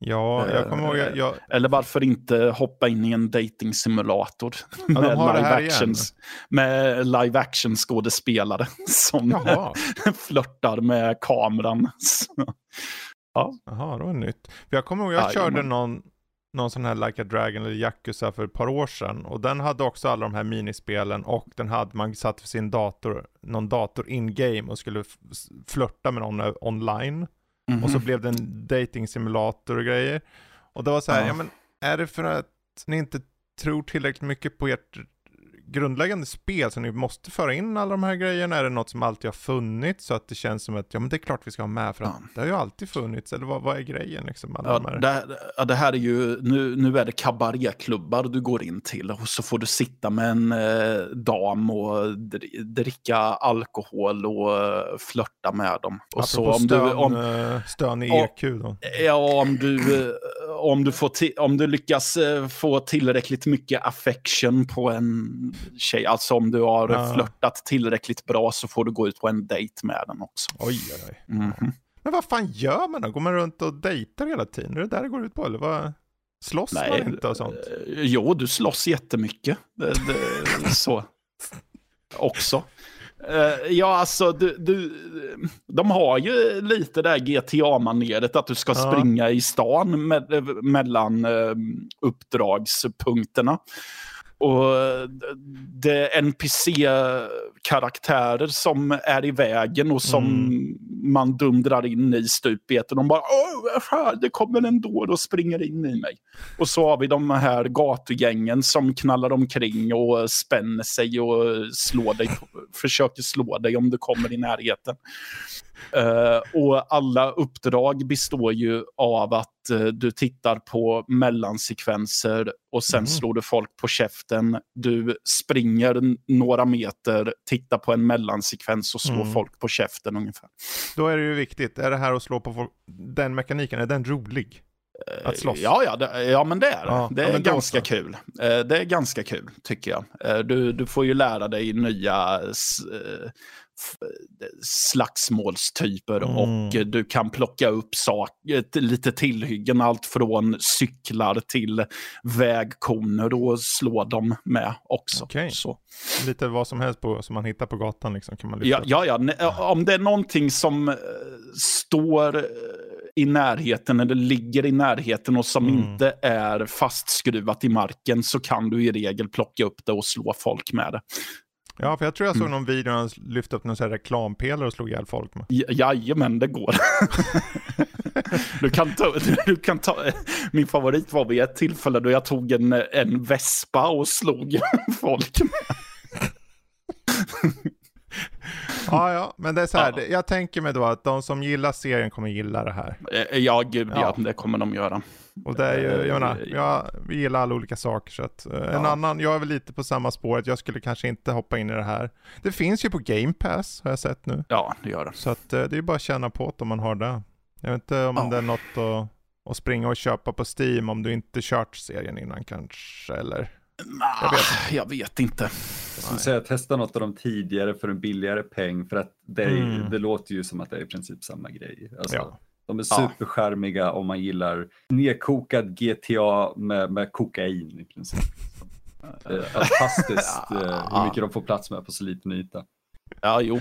Ja, jag kommer ihåg, jag... Eller varför inte hoppa in i en dating-simulator med, ja, live actions, med live action skådespelare som flörtar med kameran. Så. Ja, aha, det var nytt. Jag kommer ihåg, jag Aj, körde man. någon någon sån här Like a Dragon eller Yakuza för ett par år sedan, och den hade också alla de här minispelen, och den hade man satt för sin dator, någon dator in-game, och skulle flörta med någon online. Mm-hmm. Och så blev det en dating-simulator och grejer. Och det var så här, ja. ja men är det för att ni inte tror tillräckligt mycket på ert grundläggande spel så ni måste föra in alla de här grejerna? Är det något som alltid har funnits så att det känns som att, ja men det är klart vi ska ha med, för att ja. det har ju alltid funnits, eller vad, vad är grejen liksom? Alla ja, de här... Det här, ja, det här är ju, nu, nu är det kabaréklubbar du går in till, och så får du sitta med en eh, dam och dricka alkohol och eh, flörta med dem. Och apropå så om stön, du, om, stön i E Q då? Ja, om du, om, du får ti- om du lyckas få tillräckligt mycket affection på en tjej, alltså om du har ja. flörtat tillräckligt bra så får du gå ut på en dejt med den också. Oj, oj, oj. Mm-hmm. Men vad fan gör man då? Går man runt och dejtar hela tiden? Är det där det går ut på? Eller vad? Slåss Nej, man inte och sånt? Jo, du slåss jättemycket. Det, det, så. Också. Ja, alltså du, du, de har ju lite det här G T A-maneret att du ska ja. springa i stan med, mellan uppdragspunkterna. Och det är N P C-karaktärer som är i vägen och som mm. man dundrar in i stupet. Och de bara, åh, det kommer en dåre och springer in i mig. Och så har vi de här gatugängen som knallar omkring och spänner sig och slår dig, försöker slå dig om du kommer i närheten. Uh, och alla uppdrag består ju av att uh, du tittar på mellansekvenser och sen mm. slår du folk på käften, du springer n- några meter, tittar på en mellansekvens och slår mm. folk på käften ungefär. Då är det ju viktigt, är det här att slå på folk, den mekaniken, är den rolig? Att slåss. Ja, ja, det, ja, men det är det. Ja, det är ganska också. kul. Det är ganska kul, tycker jag. Du, du får ju lära dig nya slagsmålstyper mm. och du kan plocka upp saker, lite tillhyggen, allt från cyklar till vägkoner och slå dem med också. Okay. Så. Lite vad som helst på, som man hittar på gatan liksom, kan man lyfta. Ja, ja, ja, om det är någonting som står i närheten eller ligger i närheten och som mm. inte är fastskruvat i marken, så kan du i regel plocka upp det och slå folk med det. Ja, för jag tror jag såg mm. någon video där han lyfte upp någon sån här reklampelare och slog ihjäl folk med. Ja, jajamän, det går. du kan ta, du kan ta, min favorit var vid ett tillfälle då jag tog en, en vespa och slog folk med. Ja, ja, men det är så här, ja. jag tänker mig då att de som gillar serien kommer gilla det här. Ja, gud, ja, ja det kommer de göra. Och det är ju, jag menar, jag gillar alla olika saker, så att ja. en annan, jag är väl lite på samma spåret, jag skulle kanske inte hoppa in i det här. Det finns ju på Game Pass, har jag sett nu. Ja, det gör det. Så att det är ju bara att känna på att om man har det. Jag vet inte om ja. det är något att, att springa och köpa på Steam om du inte kört serien innan kanske, eller... Jag vet. jag vet inte. Jag skulle säga att testa något av dem tidigare för en billigare peng, för att det, är, mm. det låter ju som att det är i princip samma grej. Alltså, ja. De är superskärmiga ja. om man gillar nedkokad G T A med, med kokain i princip. Det är fantastiskt hur mycket de får plats med på så liten yta. Ja, jo.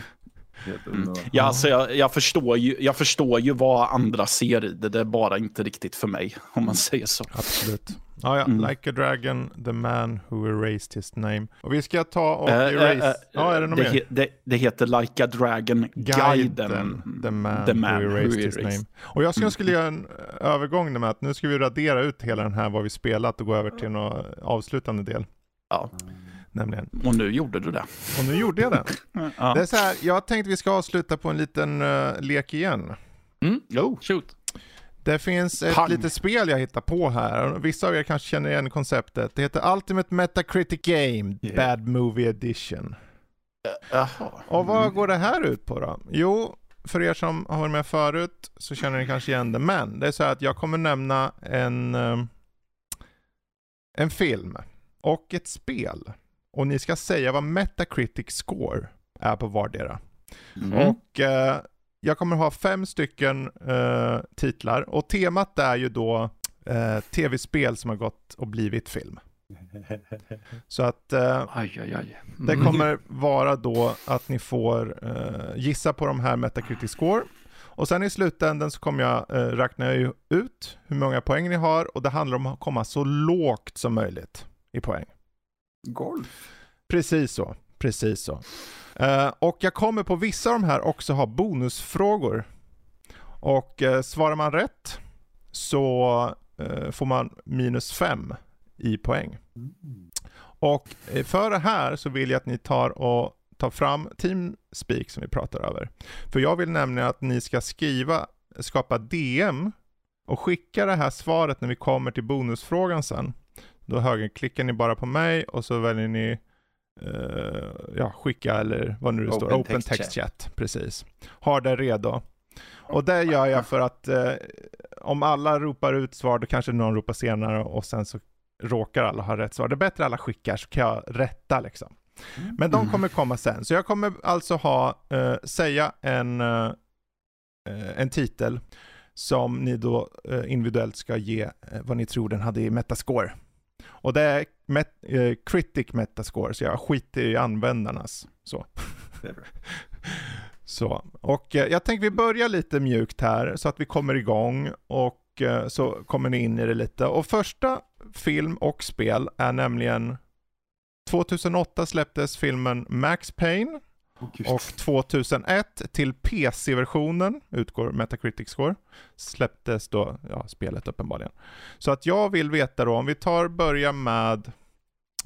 Mm. Ja, alltså jag, jag, förstår ju, jag förstår ju vad andra ser i det. Det är bara inte riktigt för mig, om man säger så. Absolut. Ah, ja, mm. Like a Dragon, The Man Who Erased His Name. Och vi ska ta och uh, erase... Uh, uh, ah, är det, det, he- det, det heter Like a Dragon Gaiden, Gaiden The Man, the man who, who Erased His Name. Och jag skulle, skulle göra en övergång med att nu ska vi radera ut hela den här vad vi spelat och gå över till en avslutande del. Ja. Nämligen. Och nu gjorde du det. Och nu gjorde jag det. ja. Det är så här, jag tänkte vi ska avsluta på en liten uh, lek igen. Mm, jo, shoot. Det finns ett Pang. litet spel jag hittar på här. Vissa av er kanske känner igen konceptet. Det heter Ultimate Metacritic Game, yeah. Bad Movie Edition. Jaha. Och vad går det här ut på då? Jo, för er som har varit med förut så känner ni kanske igen det. Men det är så här att jag kommer nämna en, en film och ett spel. Och ni ska säga vad Metacritic score är på vardera. Mm. Och eh, jag kommer ha fem stycken eh, titlar. Och temat är ju då eh, tv-spel som har gått och blivit film. Så att eh, aj, aj, aj. Mm. Det kommer vara då att ni får eh, gissa på de här Metacritic score. Och sen i slutändan så kommer jag eh, räkna ut hur många poäng ni har. Och det handlar om att komma så lågt som möjligt i poäng. Golf. Precis så, precis så. Eh, och jag kommer på vissa av de här också ha bonusfrågor. Och eh, svarar man rätt så eh, får man minus fem i poäng. Mm. Och eh, för det här så vill jag att ni tar och tar fram TeamSpeak som vi pratar över. För jag vill nämligen att ni ska skriva, skapa D M och skicka det här svaret när vi kommer till bonusfrågan sen. Då högerklickar ni bara på mig och så väljer ni eh, ja, skicka eller vad nu det Open står. Open text, text chat. chat. Precis. Har det redo. Och det gör jag för att eh, om alla ropar ut svar då kanske någon ropar senare och sen så råkar alla ha rätt svar. Det är bättre alla skickar så kan jag rätta liksom. Men de kommer komma sen. Så jag kommer alltså ha eh, säga en, eh, en titel som ni då eh, individuellt ska ge eh, vad ni tror den hade i metascore. Och det är met- eh, critic metascore, så jag skiter i användarnas. Så. Så. Och eh, jag tänker vi börjar lite mjukt här så att vi kommer igång och eh, så kommer ni in i det lite. Och första film och spel är nämligen tjugohundraåtta släpptes filmen Max Payne oh, och tjugohundraett till P C-versionen utgår Metacritic score släpptes då ja, spelet uppenbarligen. Så att jag vill veta då om vi tar börja med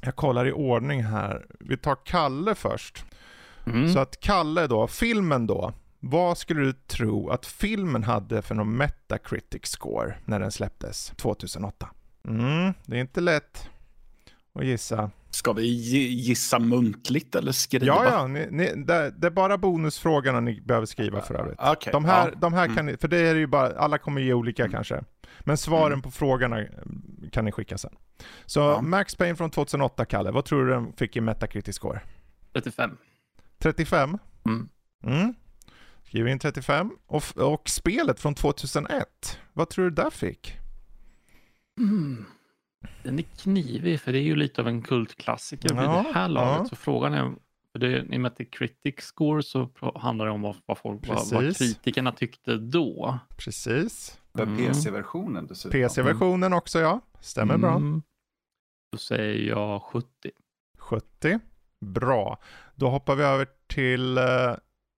jag kollar i ordning här. Vi tar Calle först. Mm. Så att Calle då filmen då vad skulle du tro att filmen hade för någon Metacritic score när den släpptes tjugohundraåtta? Mm, det är inte lätt att gissa. Ska vi gissa muntligt eller skriva? Ja, ja ni, ni, det, det är bara bonusfrågorna ni behöver skriva för övrigt. Okay, de här, ja. de här kan mm. ni, för det är ju bara, alla kommer ge olika mm. kanske. Men svaren mm. på frågorna kan ni skicka sen. Så ja. Max Payne från tjugohundraåtta, Calle, vad tror du den fick i Metacritic score? trettiofem. trettiofem? Mm. Mm. Skriv in trettiofem. Och, och spelet från tjugohundraett, vad tror du där fick? Mm. Den är knivig för det är ju lite av en kultklassiker vid ja, det här laget ja. Så frågan är för det är, i Metacritic score så handlar det om vad, vad, folk, vad, vad kritikerna tyckte då. Precis. Mm. P C-versionen dessutom. P C-versionen också ja, stämmer mm. bra. Då säger jag sjuttio. sjuttio, bra. Då hoppar vi över till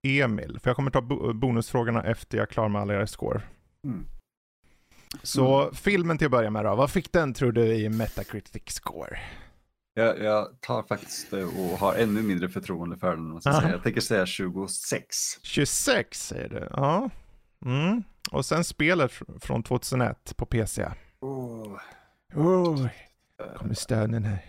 Emil för jag kommer ta bo- bonusfrågorna efter jag klarar med alla era score. Mm. Så mm. filmen till att börja med då, vad fick den tror du i Metacritic score? Jag, jag tar faktiskt och har ännu mindre förtroende för den. Säga. Jag tänker säga tjugosex. tjugosex säger du, ja. Mm. Och sen spelet från tjugohundraett på P C. Oh. Oh. Kommer stönen här.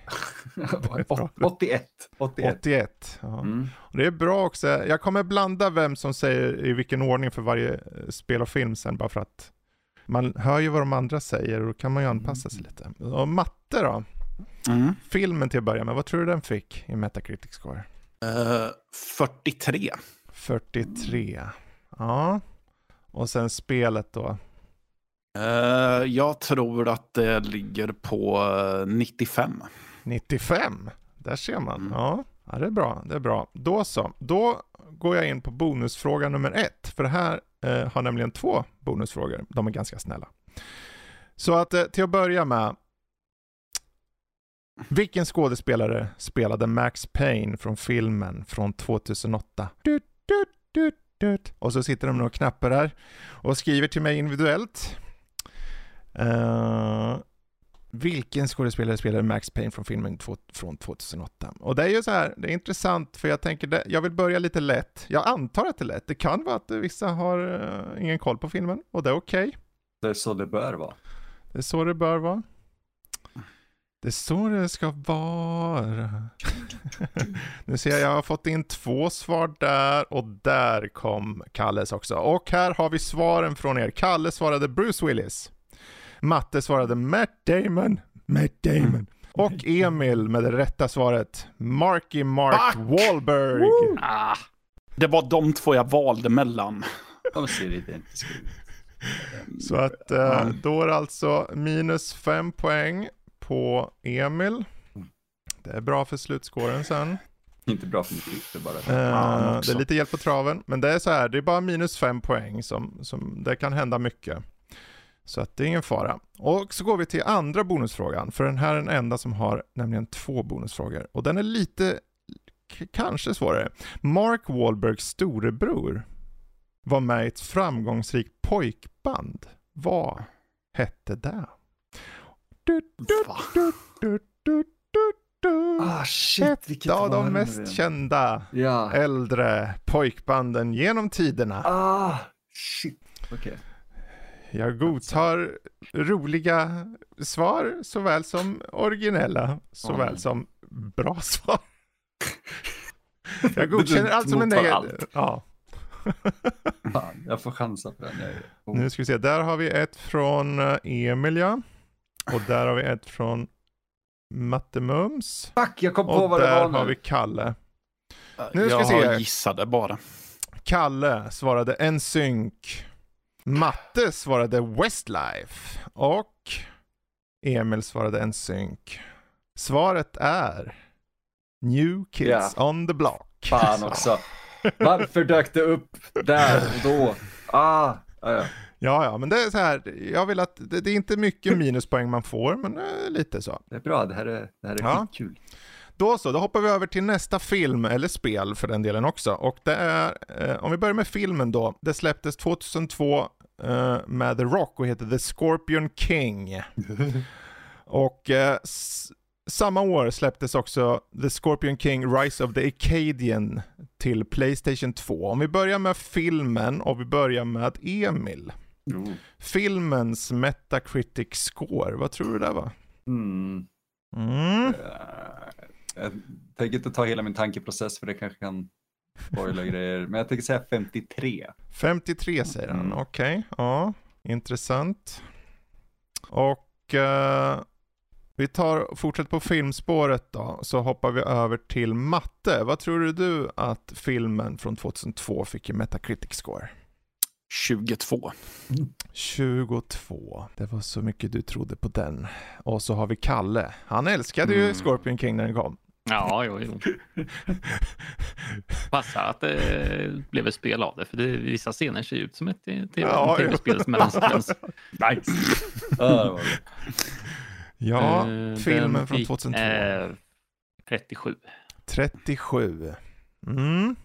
åttioett. åttioett. åttioett ja. Mm. Och det är bra också. Jag kommer blanda vem som säger i vilken ordning för varje spel och film sen bara för att man hör ju vad de andra säger och då kan man ju anpassa sig lite. Och matte då? Mm. Filmen till att börja med, vad tror du den fick i Metacritic score? Uh, fyrtiotre. fyrtiotre, ja. Och sen spelet då? Uh, jag tror att det ligger på nittiofem. nittiofem, där ser man. Mm. Ja. Ja, det är bra, det är bra. Då så, då går jag in på bonusfråga nummer ett. För det här eh, har nämligen två bonusfrågor. De är ganska snälla. Så att eh, till att börja med. Vilken skådespelare spelade Max Payne från filmen från tjugohundraåtta? Dut, dut, dut, dut. Och så sitter de några knappar här och skriver till mig individuellt. Eh... Vilken skådespelare spelade Max Payne från filmen från tjugohundraåtta? Och det är ju så här, det är intressant för jag tänker, det, jag vill börja lite lätt. Jag antar att det är lätt. Det kan vara att vissa har uh, ingen koll på filmen och det är okej. Okay. Det är så det bör vara. Det är så det bör vara. Det är så det ska vara. Nu ser jag, jag har fått in två svar där. Och där kom Kalles också. Och här har vi svaren från er. Kalle svarade Bruce Willis. Matte svarade Matt Damon. Matt Damon. Mm. Och Emil med det rätta svaret. Marky Mark Back! Wahlberg. Ah, det var de två jag valde mellan. De ser identiskt ut. Så att eh, då är alltså minus fem poäng på Emil. Det är bra för slutskåren sen. Inte bra för mycket, det är bara. Eh, det är lite hjälp på traven. Men det är så här, det är bara minus fem poäng. Som, som, det kan hända mycket. Så att det är ingen fara. Och så går vi till andra bonusfrågan. För den här är den enda som har nämligen två bonusfrågor. Och den är lite, k- kanske svårare. Mark Wahlbergs storebror var med i ett framgångsrikt pojkband. Vad hette det? Du, du, du, du, du, du, du. Ah, shit, vilket av de mest det? kända ja. äldre pojkbanden genom tiderna. Ah, shit. Okej. Okay. Jag godtar roliga svar såväl som originella såväl oh. som bra svar. Jag godkänner allt som en negativ. Ja. Fan, jag får chansa på den. Oh. Nu ska vi se, där har vi ett från Emilia. Och där har vi ett från Mattemums. Fuck, jag kom på och vad det var. Och där har vi Kalle. Nu ska jag se. Jag gissade bara. Kalle svarade N Sync. Matte svarade Westlife. Och Emil svarade N Sync. Svaret är New Kids yeah. on the Block. Fan också. Varför dök det upp där och då? Ah, ja, ja. Ja, ja, men det är så här, jag vill att det, det är inte mycket minuspoäng man får, men eh, lite så. Det är bra, det här är, det här är ja. kul. Då så, då hoppar vi över till nästa film, eller spel för den delen också. Och det är, eh, om vi börjar med filmen då, det släpptes tjugohundratvå eh, med The Rock och heter The Scorpion King. Och eh, s- samma år släpptes också The Scorpion King: Rise of the Acadian till PlayStation två. Om vi börjar med filmen och vi börjar med Emil. Mm. Filmens Metacritic score, vad tror du det var? Mm. Mm. Jag tänker inte ta hela min tankeprocess för det kanske kan spoila grejer. Men jag tänker säga femtiotre. femtiotre säger han, mm. okej. Okay. Ja, intressant. Och uh, vi tar fortsätt på filmspåret då. Så hoppar vi över till Matte. Vad tror du att filmen från tjugohundratvå fick i Metacritic score? tjugotvå. Mm. tjugotvå. Det var så mycket du trodde på den. Och så har vi Kalle. Han älskade mm. ju Scorpion King när den kom. Ja, jo, jo. Passar att det blev ett spel av det. För det, vissa scener ser ut som ett tv-spel. Nice. Ja, uh, filmen från tjugohundratvå. Uh, trettiosju. trettiosju. Mm.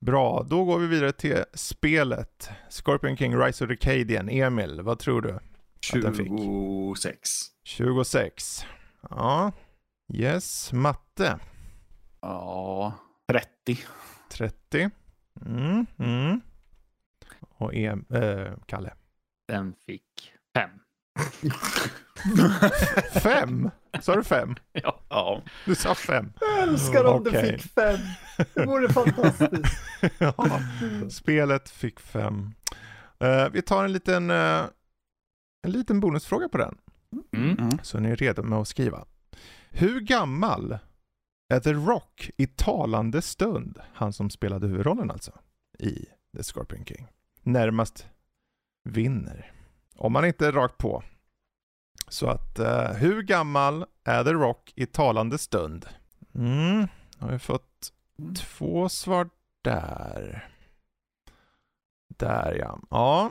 Bra, då går vi vidare till spelet. Scorpion King: Rise of the Acadian. Emil, vad tror du? tjugosex. tjugosex. Ja. Yes, Matte. Ja, trettio. trettio. Mm, mm. Och em, äh, Kalle. Den fick fem. Fem? Sa du fem? Ja, ja. Du sa fem. Jag älskar om okay. du fick fem. Det vore fantastiskt. Ja, spelet fick fem. Uh, vi tar en liten, uh, en liten bonusfråga på den. Mm. Mm. Så ni är redo med att skriva. Hur gammal är The Rock i talande stund? Han som spelade huvudrollen alltså i The Scorpion King. Närmast vinner. Om man inte är rakt på. Så att, uh, hur gammal är The Rock i talande stund? Mm, har vi fått mm. två svar där. Där ja. Ja.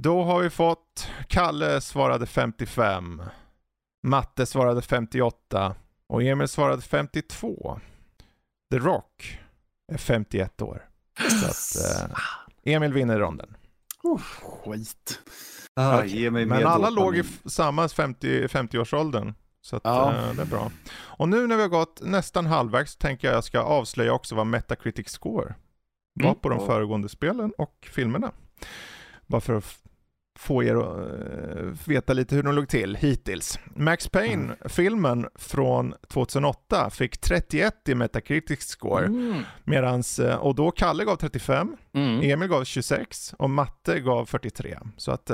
Då har vi fått, Kalle svarade femtiofem. Matte svarade femtioåtta. Och Emil svarade femtiotvå. The Rock är femtioett år. Så att, uh, Emil vinner ronden. Oh, skit. Ah, okay. Men alla låg i f- samma femtio, femtio-årsåldern. Så att, ja. äh, det är bra. Och nu när vi har gått nästan halvvägs tänker jag jag ska avslöja också vad Metacritic score var mm. på de oh. föregående spelen och filmerna. Bara för att f- få er att veta lite hur de låg till hittills. Max Payne, mm. filmen från tjugohundraåtta, fick trettioett i Metacritic score. Mm. Medans, och då Calle gav trettiofem, mm. Emil gav tjugosex och Matte gav fyrtiotre. Så att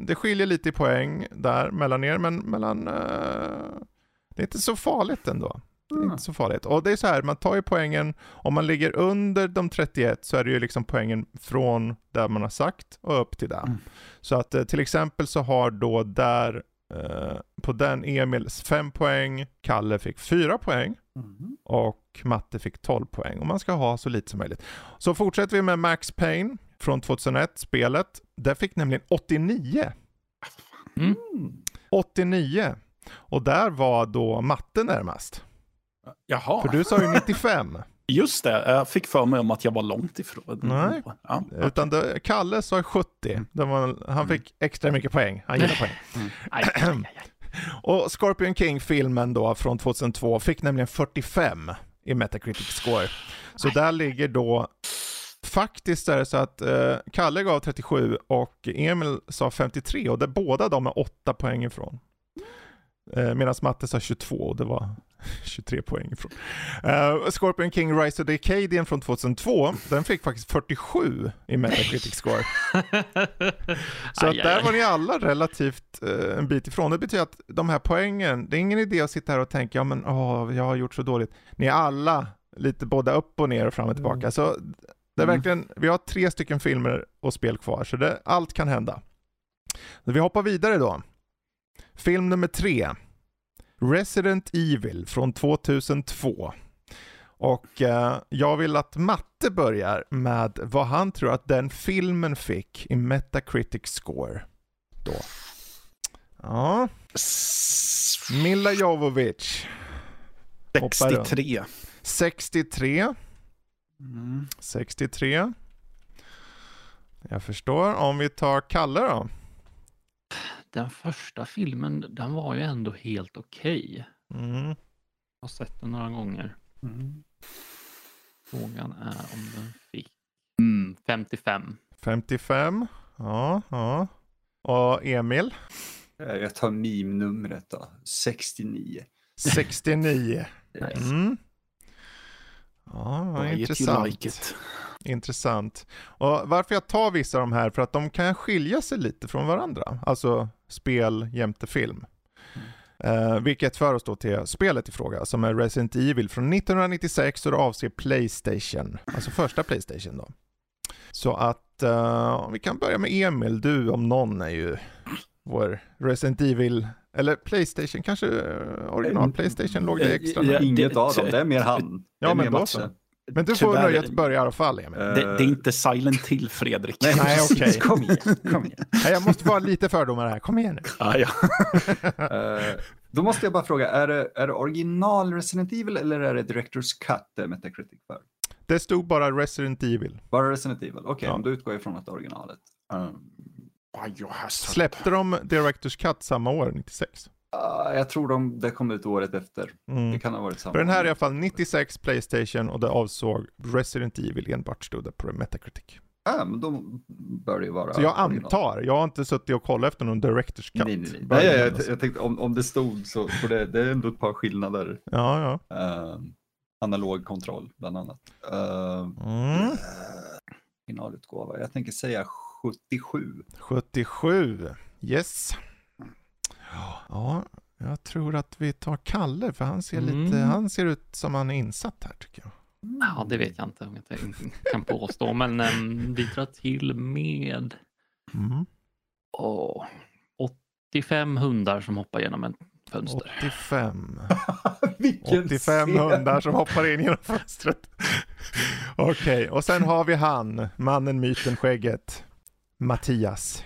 det skiljer lite i poäng där mellan er, men mellan, det är inte så farligt ändå. Det är inte så farligt. Och det är så här, man tar ju poängen, om man ligger under de trettioett så är det ju liksom poängen från där man har sagt och upp till där. Mm. Så att till exempel så har då där eh, på den Emil fem poäng, Calle fick fyra poäng mm. och Matte fick tolv poäng. Och man ska ha så lite som möjligt. Så fortsätter vi med Max Payne från tjugohundraett, spelet. Där fick nämligen åttionio. Mm. åttionio. Och där var då Matte närmast. Jaha. För du sa ju nittiofem. Just det, jag fick för mig om att jag var långt ifrån. Nej, ja. Utan det, Calle sa sjuttio. Det var, han fick extra mycket poäng. Han gillade poäng. Mm. Aj, aj, aj, aj. Och Scorpion King-filmen då från tjugohundratvå fick nämligen fyrtiofem i Metacritic score. Så aj. Där ligger då faktiskt är det så att eh, Calle gav trettiosju och Emil sa femtiotre och det båda de är åtta poäng ifrån. Eh, Medan Matte sa tjugotvå och det var tjugotre poäng ifrån. Uh, Scorpion King: Rise of the Acadian från tjugohundratvå. Den fick faktiskt fyrtiosju i Metacritic score. Så att där var ni alla relativt uh, en bit ifrån. Det betyder att de här poängen, det är ingen idé att sitta här och tänka ja men oh, jag har gjort så dåligt. Ni är alla lite både upp och ner och fram och tillbaka. Mm. Så det är verkligen, vi har tre stycken filmer och spel kvar så det, allt kan hända. Så vi hoppar vidare då. Film nummer tre. Resident Evil från tjugohundratvå. Och eh, jag vill att Matte börjar med vad han tror att den filmen fick i Metacritic score då. Ja. Milla Jovovich. sextiotre. sextiotre. Mm. sextiotre. Jag förstår. Om vi tar Calle då. Den första filmen, den var ju ändå helt okej. Okay. Mm. Jag har sett den några gånger. Mm. Frågan är om den fick mm, femtiofem. femtiofem, ja, ja. Och Emil? Jag tar meme-numret då. sextionio. sextionio. Mm. Ja, vad intressant. Like intressant. Och varför jag tar vissa av de här för att de kan skilja sig lite från varandra. Alltså spel jämte film. Mm. Eh, vilket för oss då till spelet i fråga som är Resident Evil från nittonhundranittiosex och det avser PlayStation. Alltså första PlayStation då. Så att eh, vi kan börja med Emil. Du om någon är ju vår Resident Evil eller PlayStation kanske original PlayStation låg det extra. Ja, inget av dem, det är mer han. Ja är men då så. Men du får nöjet börja i alla fall, Emil. Det, det är inte Silent till, Fredrik. Nej, nej okej. Okay. Kom igen, kom igen. Nej, jag måste vara lite fördomar här. Kom igen nu. Ah, ja. uh, då måste jag bara fråga, är det, är det original Resident Evil eller är det Director's Cut Metacritic för? Det stod bara Resident Evil. Bara Resident Evil, okej. Okay, ja. Om du utgår ifrån att det är originalet. Um, Släppte de Director's Cut samma år, nittiosex? Uh, jag tror de, det kom ut året efter. Mm. Det kan ha varit samma. För den här är i alla fall nittiosex PlayStation och det avsåg Resident Evil enbart stod det på Metacritic. Ja, men de bör ju vara... Så jag antar, jag har inte suttit och kollat efter någon Director's Cut. Nej, nej, nej. nej jag, jag, jag tänkte om, om det stod så, för det, det är ändå ett par skillnader. Ja, ja. Uh, analog kontroll bland annat. Uh, mm. uh, finalutgåva, jag tänker säga sjuttiosju. sjuttiosju, yes. Ja, jag tror att vi tar Calle för han ser mm. lite, han ser ut som han är insatt här tycker jag. Ja, det vet jag inte om jag kan påstå, men äm, vi drar till med mm. åh, åttiofem hundar som hoppar genom en fönster. åttiofem. åttiofem scen. Hundar som hoppar in genom fönstret. Okej, okay, och sen har vi han, mannen, myten, skägget, Mattias.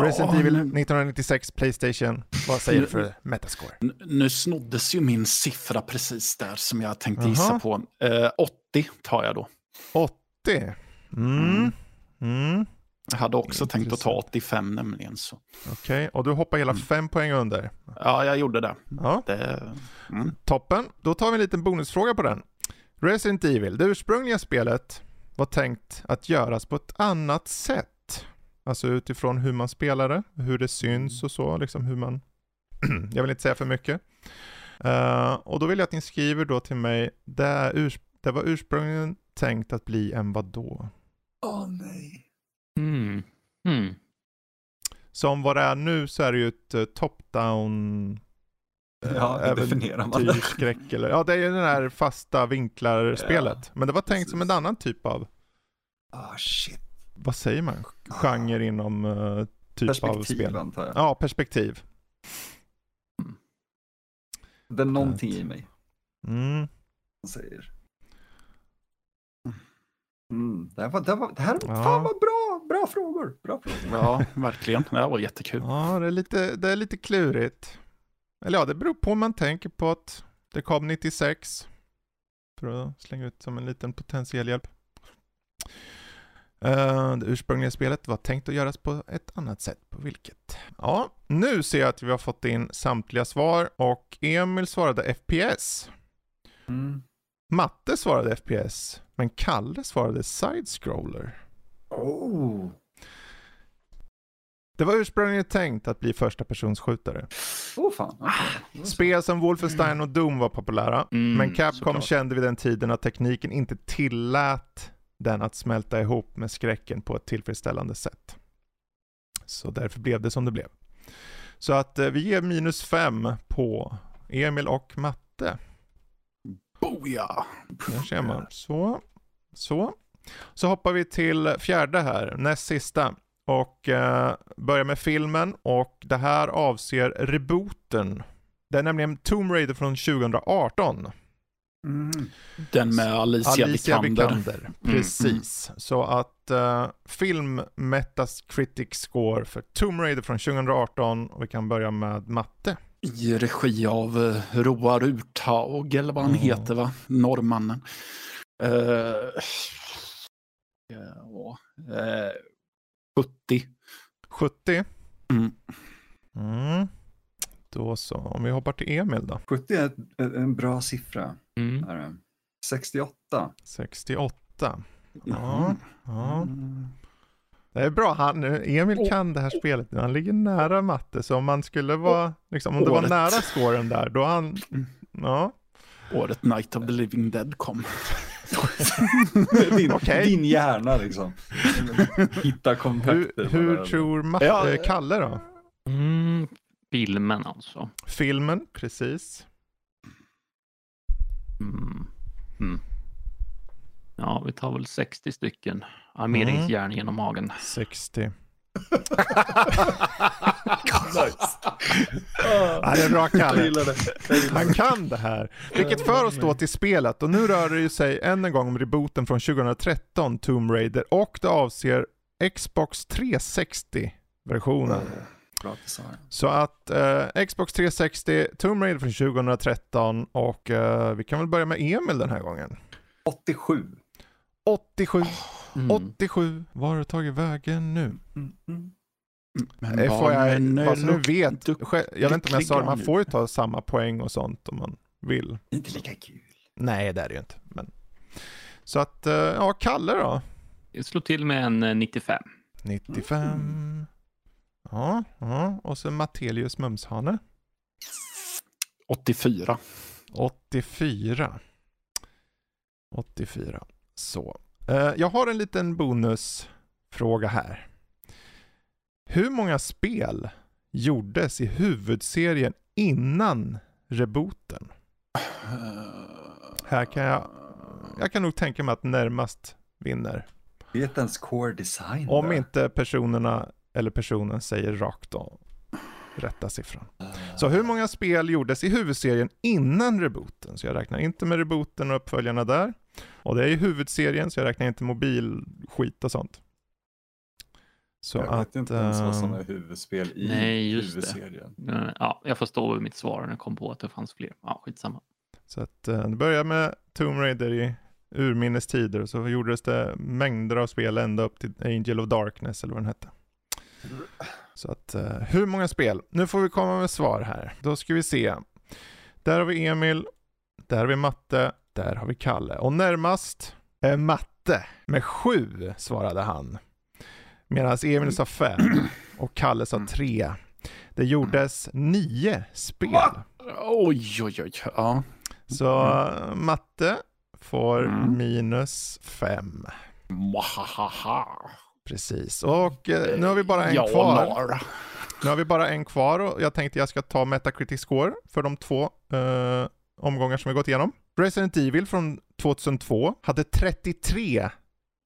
Resident Evil nittonhundranittiosex PlayStation. Vad säger du för metascore? Nu, nu snoddes ju min siffra precis där som jag tänkte uh-huh. gissa på. Eh, åttio tar jag då. åttio? Mm. Mm. Jag hade också tänkt att ta åttiofem nämligen. Okej, okay. Och du hoppar hela mm. fem poäng under. Ja, jag gjorde det. Ja. det... Mm. Toppen. Då tar vi en liten bonusfråga på den. Resident Evil, det ursprungliga spelet var tänkt att göras på ett annat sätt. Alltså utifrån hur man spelar det, hur det syns och så. Liksom hur man... jag vill inte säga för mycket. Uh, och då vill jag att ni skriver då till mig. Det, urs- det var ursprungligen tänkt att bli en vadå? Åh oh, nej. Mm. Mm. Som vad det är nu så är det ju ett top-down... Ja, det definierar man det. Skräck eller, ja, det är ju den här fasta vinklar-spelet. Ja, men det var tänkt precis som en annan typ av... Ah, shit. Vad säger man? Genre inom uh, typ perspektiv, av spel. Antar jag. Ja, perspektiv. Mm. Det är någonting right i mig. Mm. Man säger. Mm. Det här var, det var, det här, ja. Fan vad bra, bra frågor. Bra frågor. Ja, verkligen. Det här var jättekul. Ja, det är lite, det är lite klurigt. Eller ja, det beror på om man tänker på att det kom nittiosex. För att slänga ut som en liten potentiell hjälp. Uh, det ursprungliga spelet var tänkt att göras på ett annat sätt. På vilket? Ja, nu ser jag att vi har fått in samtliga svar. Och Emil svarade F P S. Mm. Matte svarade F P S. Men Kalle svarade side-scroller. Oh. Det var ursprungligen tänkt att bli första personsskjutare. Oh, fan. Okay. Spel som Wolfenstein och Doom var populära. Mm, men Capcom såklart kände vid den tiden att tekniken inte tillät den att smälta ihop med skräcken på ett tillfredsställande sätt. Så därför blev det som det blev. Så att eh, vi ger minus fem på Emil och Matte. Boja! Där ser man. Så. Så. Så hoppar vi till fjärde här. Näst sista. Och eh, börjar med filmen. Och det här avser rebooten. Det är nämligen Tomb Raider från tjugo arton. Mm. Den med Alicia, Alicia Vikander. Vikander. Precis. Mm. Så att uh, film Metacritic score för Tomb Raider från tjugo arton. Och vi kan börja med Matte. I regi av uh, Roar Urtag eller vad han mm. heter, va? Norrmannen. Uh, ja, uh, sjuttio. sjuttio? Mm. Mm. Då så, om vi hoppar till Emil då. sjuttio är en bra siffra. Mm. sextioåtta. sextioåtta. Ja, mm. ja. Det är bra. Han, Emil kan det här spelet. Han ligger nära Matte. Så om man skulle vara, liksom, om det var nära scoren där, då han, ja. Året Night of the Living Dead kom. din, okay. din hjärna liksom. Hitta kontakter. Hur, hur tror Matte, ja. Kalle då? Mm. Filmen alltså. Filmen, precis. Mm. Mm. Ja, vi tar väl sextio stycken. Armeringsjärn mm. genom magen. sextio. Ja, det är bra, Kalle. Han kan det här. Vilket för oss då till spelet. Och nu rör det ju sig än en gång om rebooten från tjugo tretton, Tomb Raider. Och det avser Xbox trehundrasextio-versionen. Mm. Så att eh, Xbox trehundrasextio, Tomb Raider från tjugo tretton och eh, vi kan väl börja med Emil den här gången. åttiosju. åttiosju. Mm. åttiosju. Var har du tagit vägen nu? Mm. Mm. Men får jag, vad nu vet, du, jag vet inte om jag sa det, man får ju ta samma poäng och sånt om man vill. Inte lika kul. Nej, det är det ju inte. Men. Så att, eh, ja, Kalle då? Jag slår till med en nittiofem. nittiofem. Mm. Ja, ja, och så Matelius Mumshane. åttiofyra. åttiofyra. åttiofyra. Så. Jag har en liten bonusfråga här. Hur många spel gjordes i huvudserien innan rebooten? Här kan jag... Jag kan nog tänka mig att närmast vinner. Vet ens core design. Om inte personerna... eller personen säger rakt av rätta siffran. Så hur många spel gjordes i huvudserien innan rebooten? Så jag räknar inte med rebooten och uppföljarna där. Och det är ju huvudserien, så jag räknar inte mobilskit och sånt. Så jag vet att, inte ens vad som är huvudspel i nej, just huvudserien. Det. Ja, jag förstår ju mitt svar när jag kom på att det fanns fler. Ja, skitsamma. Så att det börjar med Tomb Raider i urminnes tider. Och så gjordes det mängder av spel ända upp till Angel of Darkness eller vad den hette. Så att, uh, hur många spel? Nu får vi komma med svar här. Då ska vi se. Där har vi Emil. Där har vi Matte. Där har vi Kalle. Och närmast är Matte. Med sju svarade han. medan Emil sa fem och Calle sa tre. Det gjordes nio spel. Va? Oj, oj, oj. Ja. Så mm. Matte får mm. minus fem. Precis. Och eh, nu har vi bara en jag kvar. Nu har vi bara en kvar och jag tänkte jag ska ta Metacritic score för de två eh, omgångar som vi gått igenom. Resident Evil från två tusen två hade trettiotre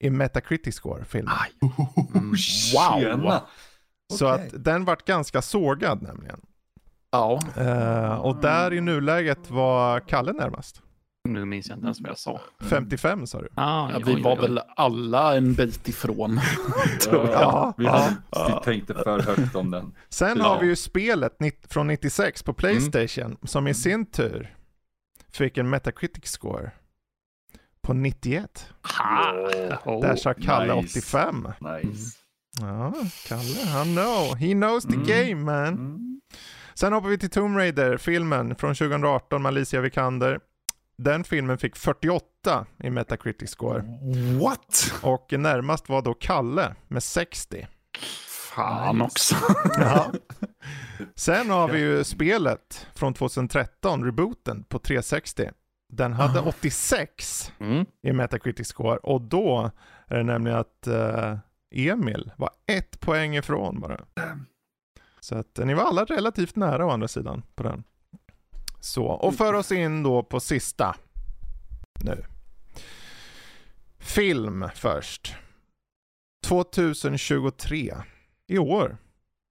i Metacritic score filmen. Mm. Wow. Så okay. Att den vart ganska sågad nämligen. Ja. Uh, och där i nuläget var Calle närmast. Nu minns jag inte ens vad jag sa. femtiofem sa du. Ah, ja, vi var väl alla en bit ifrån. Tror jag. Ja, vi hade, ja. tänkte för högt om den. Sen ja. har vi ju spelet från nittiosex på PlayStation mm. som i sin tur fick en Metacritic score på nittioett. Ha! Oh, där sa Calle nice. åttiofem. Nice. Ja, Calle, han know. He knows the mm. game, man. Mm. Sen hoppar vi till Tomb Raider, filmen från tjugo arton med Alicia Vikander. Den filmen fick fyrtioåtta i Metacritic score. What? Och närmast var då Calle med sextio. Fan nice. också. Ja. Sen har vi ju spelet från tjugo tretton, rebooten på trehundrasextio. Den hade åttiosex mm. i Metacritic score. Och då är det nämligen att uh, Emil var ett poäng ifrån bara. Så att ni var alla relativt nära å andra sidan på den. Så, och för oss in då på sista. Nu. Film först. tjugohundratjugotre. I år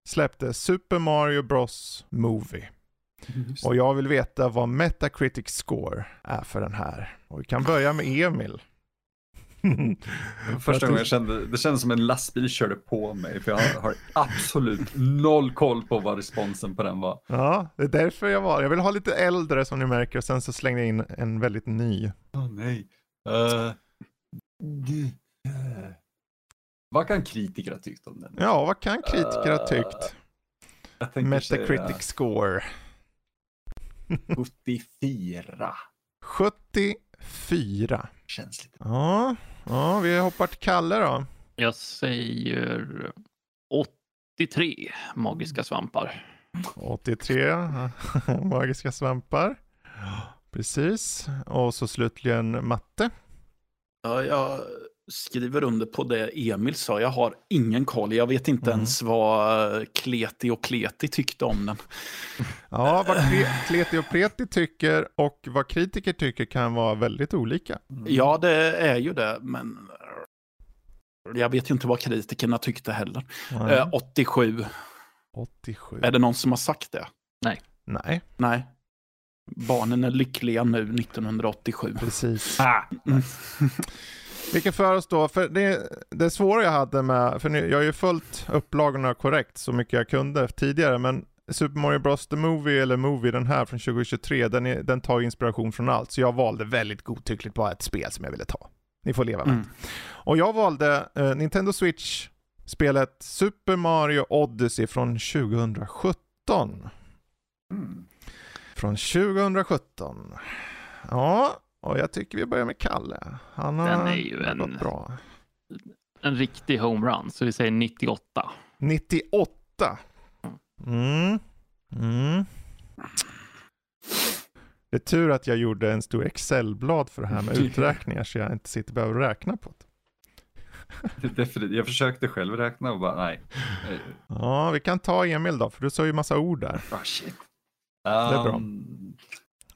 släppte Super Mario Bros. Movie. Just. Och jag vill veta vad Metacritic score är för den här. Och vi kan börja med Emil. Första gången jag kände, det kändes som en lastbil körde på mig, för jag har absolut noll koll på vad responsen på den var. Ja, det är därför jag var. Jag vill ha lite äldre som ni märker, och sen så slängde jag in en väldigt ny. Åh oh, nej. Uh, d- uh. Vad kan kritiker ha tyckt om den? Ja, vad kan kritiker ha tyckt? Uh, Metacritic jag... score. sjuttiofyra. sjuttiofyra. Känns lite. Ja, ja, vi hoppar till Calle då. Jag säger åttiotre magiska svampar. åttiotre magiska svampar. Precis. Och så slutligen Matte. Ja, jag skriver under på det Emil sa. Jag har ingen koll. Jag vet inte mm. ens vad Kleti och Kleti tyckte om den. Ja, vad Kleti och Kleti tycker och vad kritiker tycker kan vara väldigt olika. Mm. Ja, det är ju det, men jag vet ju inte vad kritikerna tyckte heller. Eh, åttiosju. åttiosju. Är det någon som har sagt det? Nej. Nej. Nej. Barnen är lyckliga nu nittonhundraåttiosju. Precis. Ah. Mm. Vilket för oss då, för det, det svåra jag hade med, för jag har ju följt upplagorna korrekt så mycket jag kunde tidigare, men Super Mario Bros. The Movie, eller Movie, den här från tjugohundratjugotre, den, är, den tar inspiration från allt, så jag valde väldigt godtyckligt bara ett spel som jag ville ta. Ni får leva med. Mm. Och jag valde eh, Nintendo Switch-spelet Super Mario Odyssey från tjugohundrasjutton. Mm. Från tjugohundrasjutton. Ja... Och jag tycker vi börjar med Calle. Han har den är ju en, bra. en riktig homerun. Så vi säger nittioåtta. nittioåtta. Mm. Mm. Det är tur att jag gjorde en stor Excel-blad för det här med uträkningar. Så jag inte sitter och behöver räkna på det. Jag försökte själv räkna och bara nej. Ja, vi kan ta Emil då. För du sa ju massa ord där. Oh, shit. Det är bra. Um...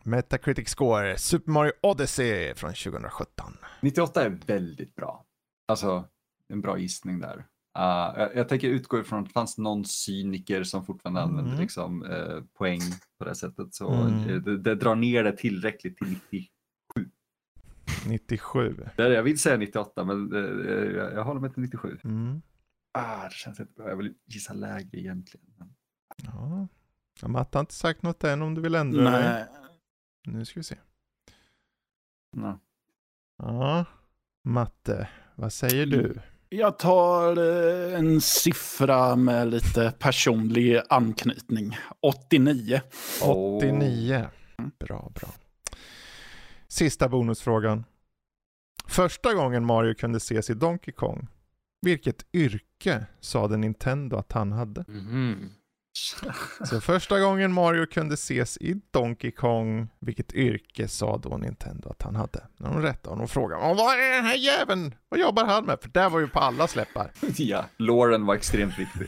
Metacritic score, Super Mario Odyssey från tjugohundrasjutton. nittioåtta är väldigt bra. Alltså, en bra gissning där. Uh, jag, jag tänker utgå ifrån att det fanns någon cyniker som fortfarande mm. använder liksom, uh, poäng på det sättet. Så mm. uh, det, det drar ner det tillräckligt till nittiosju. nittiosju. Jag vill säga nittioåtta, men uh, jag, jag håller mig till nittiosju. Mm. Ah, det känns inte bra. Jag vill gissa lägre egentligen. Ja, ja Matt har inte sagt något än om du vill ändra Nej. dig. Nu ska vi se. Nej. Ja. Matte, vad säger du? Jag tar en siffra med lite personlig anknytning. åttionio. åttionio. Oh. Bra, bra. Sista bonusfrågan. Första gången Mario kunde ses i Donkey Kong Vilket yrke sade Nintendo att han hade? Mm-hmm. Så första gången Mario kunde ses i Donkey Kong, vilket yrke sa då Nintendo att han hade? När de rättade honom frågade, vad är den här jäveln? Vad jobbar han med? För där var ju på alla släppar. Ja, Lauren var extremt viktig.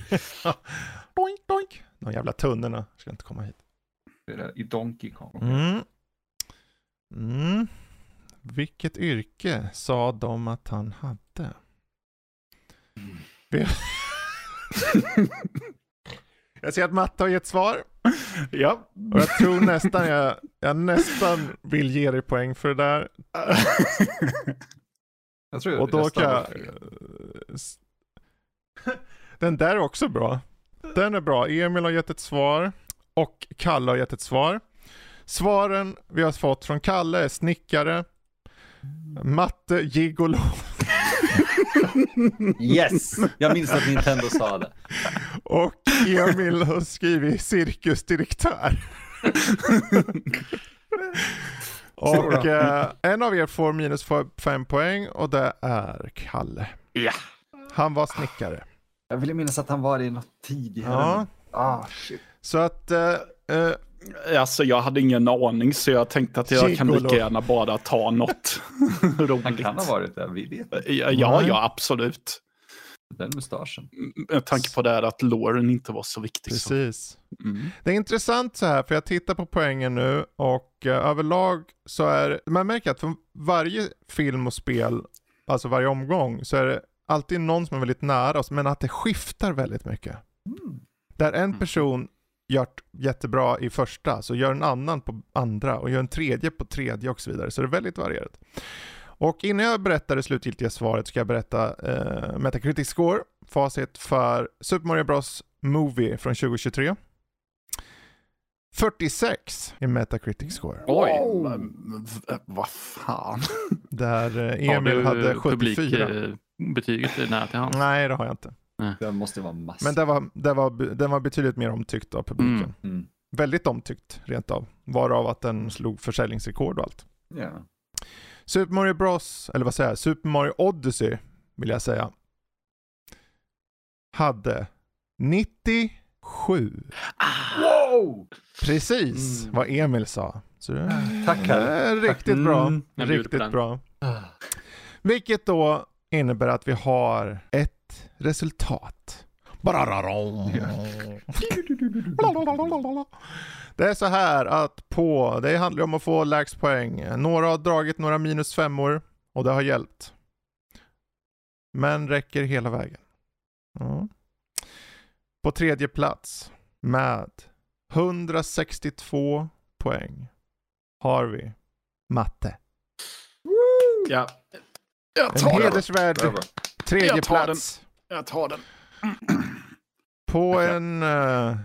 Doink, doink. De jävla tunnorna ska inte komma hit. Det är i Donkey Kong. Mm. Mm. Vilket yrke sa de att han hade? Mm. Vi... Jag ser att Matt har gett svar. Ja. Och jag tror nästan jag, jag nästan vill ge dig poäng för det där. Jag tror jag och då kan jag... Den där är också bra. Den är bra. Emil har gett ett svar. Och Kalle har gett ett svar. Svaren vi har fått från Kalle är snickare, matte, gigolo. Yes, jag minns att Nintendo sa det. Och Emil har skrivit cirkusdirektör. Och eh, en av er får minus fem poäng och det är Kalle. Ja. Han var snickare. Jag vill minnas att han var i något tidigare. Ja. Ah, shit. Så att... Eh, eh, alltså jag hade ingen aning så jag tänkte att jag Gigolo. Kan lika gärna bara ta något roligt. Han kan ha varit där, vi vet. Ja, ja, ja absolut. Den mustaschen. Med tanke på det här att Lauren inte var så viktig. Precis. Så. Mm. Det är intressant så här för jag tittar på poängen nu och uh, överlag så är man märker att för varje film och spel, alltså varje omgång så är det alltid någon som är väldigt nära oss men att det skiftar väldigt mycket. Mm. Där en person gjort jättebra i första så gör en annan på andra och gör en tredje på tredje och så vidare. Så det är väldigt varierat. Och innan jag berättar det slutgiltiga svaret ska jag berätta eh, Metacritic score, facit för Super Mario Bros. Movie från tjugo tjugotre. fyrtiosex i Metacritic score. Oj, vad fan. Där eh, Emil hade sjuttiofyra. Publikbetyget är nära till hand. Nej, det har jag inte. Det måste vara massor. Men det var, det var, den var betydligt mer omtyckt av publiken. Mm. Mm. Väldigt omtyckt rent av. Varav att den slog försäljningsrekord och allt. Yeah. Super Mario Bros. Eller vad säger jag? Super Mario Odyssey vill jag säga. Hade nittiosju. Ah. Wow! Precis mm. vad Emil sa. Så det är Tack, äh, riktigt mm. bra. Jag riktigt bra. Ah. Vilket då innebär att vi har ett resultat. Det är så här att på det handlar om att få lägst poäng. Några har dragit några minus femmor och det har hjälpt. Men räcker hela vägen. Ja. På tredje plats med hundrasextiotvå poäng har vi Matte. Ja. Jag tar en hedersvärd tredje jag tar plats. Den. Jag tar den. På en uh,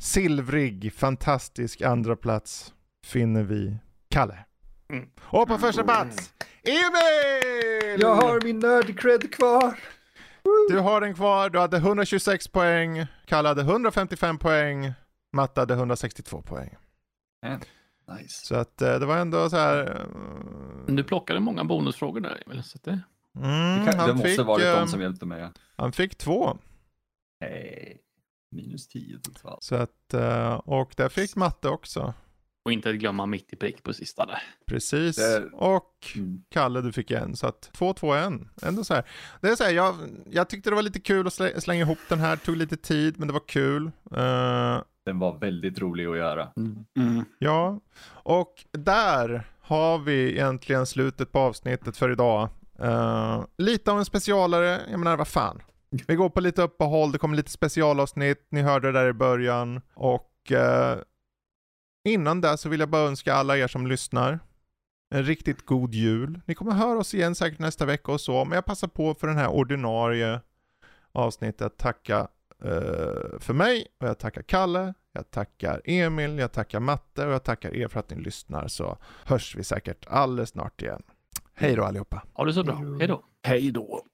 silvrig, fantastisk andra plats finner vi Kalle. Mm. Och på första plats, Emil! Jag har min nördcred kvar. Du har den kvar. Du hade hundratjugosex poäng. Kalle hade hundrafemtiofem poäng. Matte hade hundrasextiotvå poäng. Mm. Nice. Så att uh, det var ändå så här... Uh... Du plockade många bonusfrågor där, Emil. Så att det... Mm, det kan, det måste fick, varit de som hjälpte mig. Han fick två. Nej, minus tio totalt. Så att, och där fick Matte också. Och inte att glömma mitt i prick på sista där. Precis, det... och mm. Kalle du fick en. Så att två två en, ändå så här. Det är så här, jag, jag tyckte det var lite kul att slä, slänga ihop den här, tog lite tid men det var kul. uh... Den var väldigt rolig att göra. Mm. Mm. Ja, och där har vi egentligen slutet på avsnittet för idag. Uh, lite av en specialare, jag menar vad fan. Vi går på lite uppehåll, det kommer lite specialavsnitt, ni hörde det där i början. Och uh, innan där så vill jag bara önska alla er som lyssnar en riktigt god jul. Ni kommer höra oss igen säkert nästa vecka och så, men jag passar på för den här ordinarie avsnittet att tacka uh, för mig. Och jag tackar Kalle, jag tackar Emil, jag tackar Matte och jag tackar er för att ni lyssnar. Så hörs vi säkert alldeles snart igen. Hej då allihopa. Ha det så bra. Hej då. Hej då.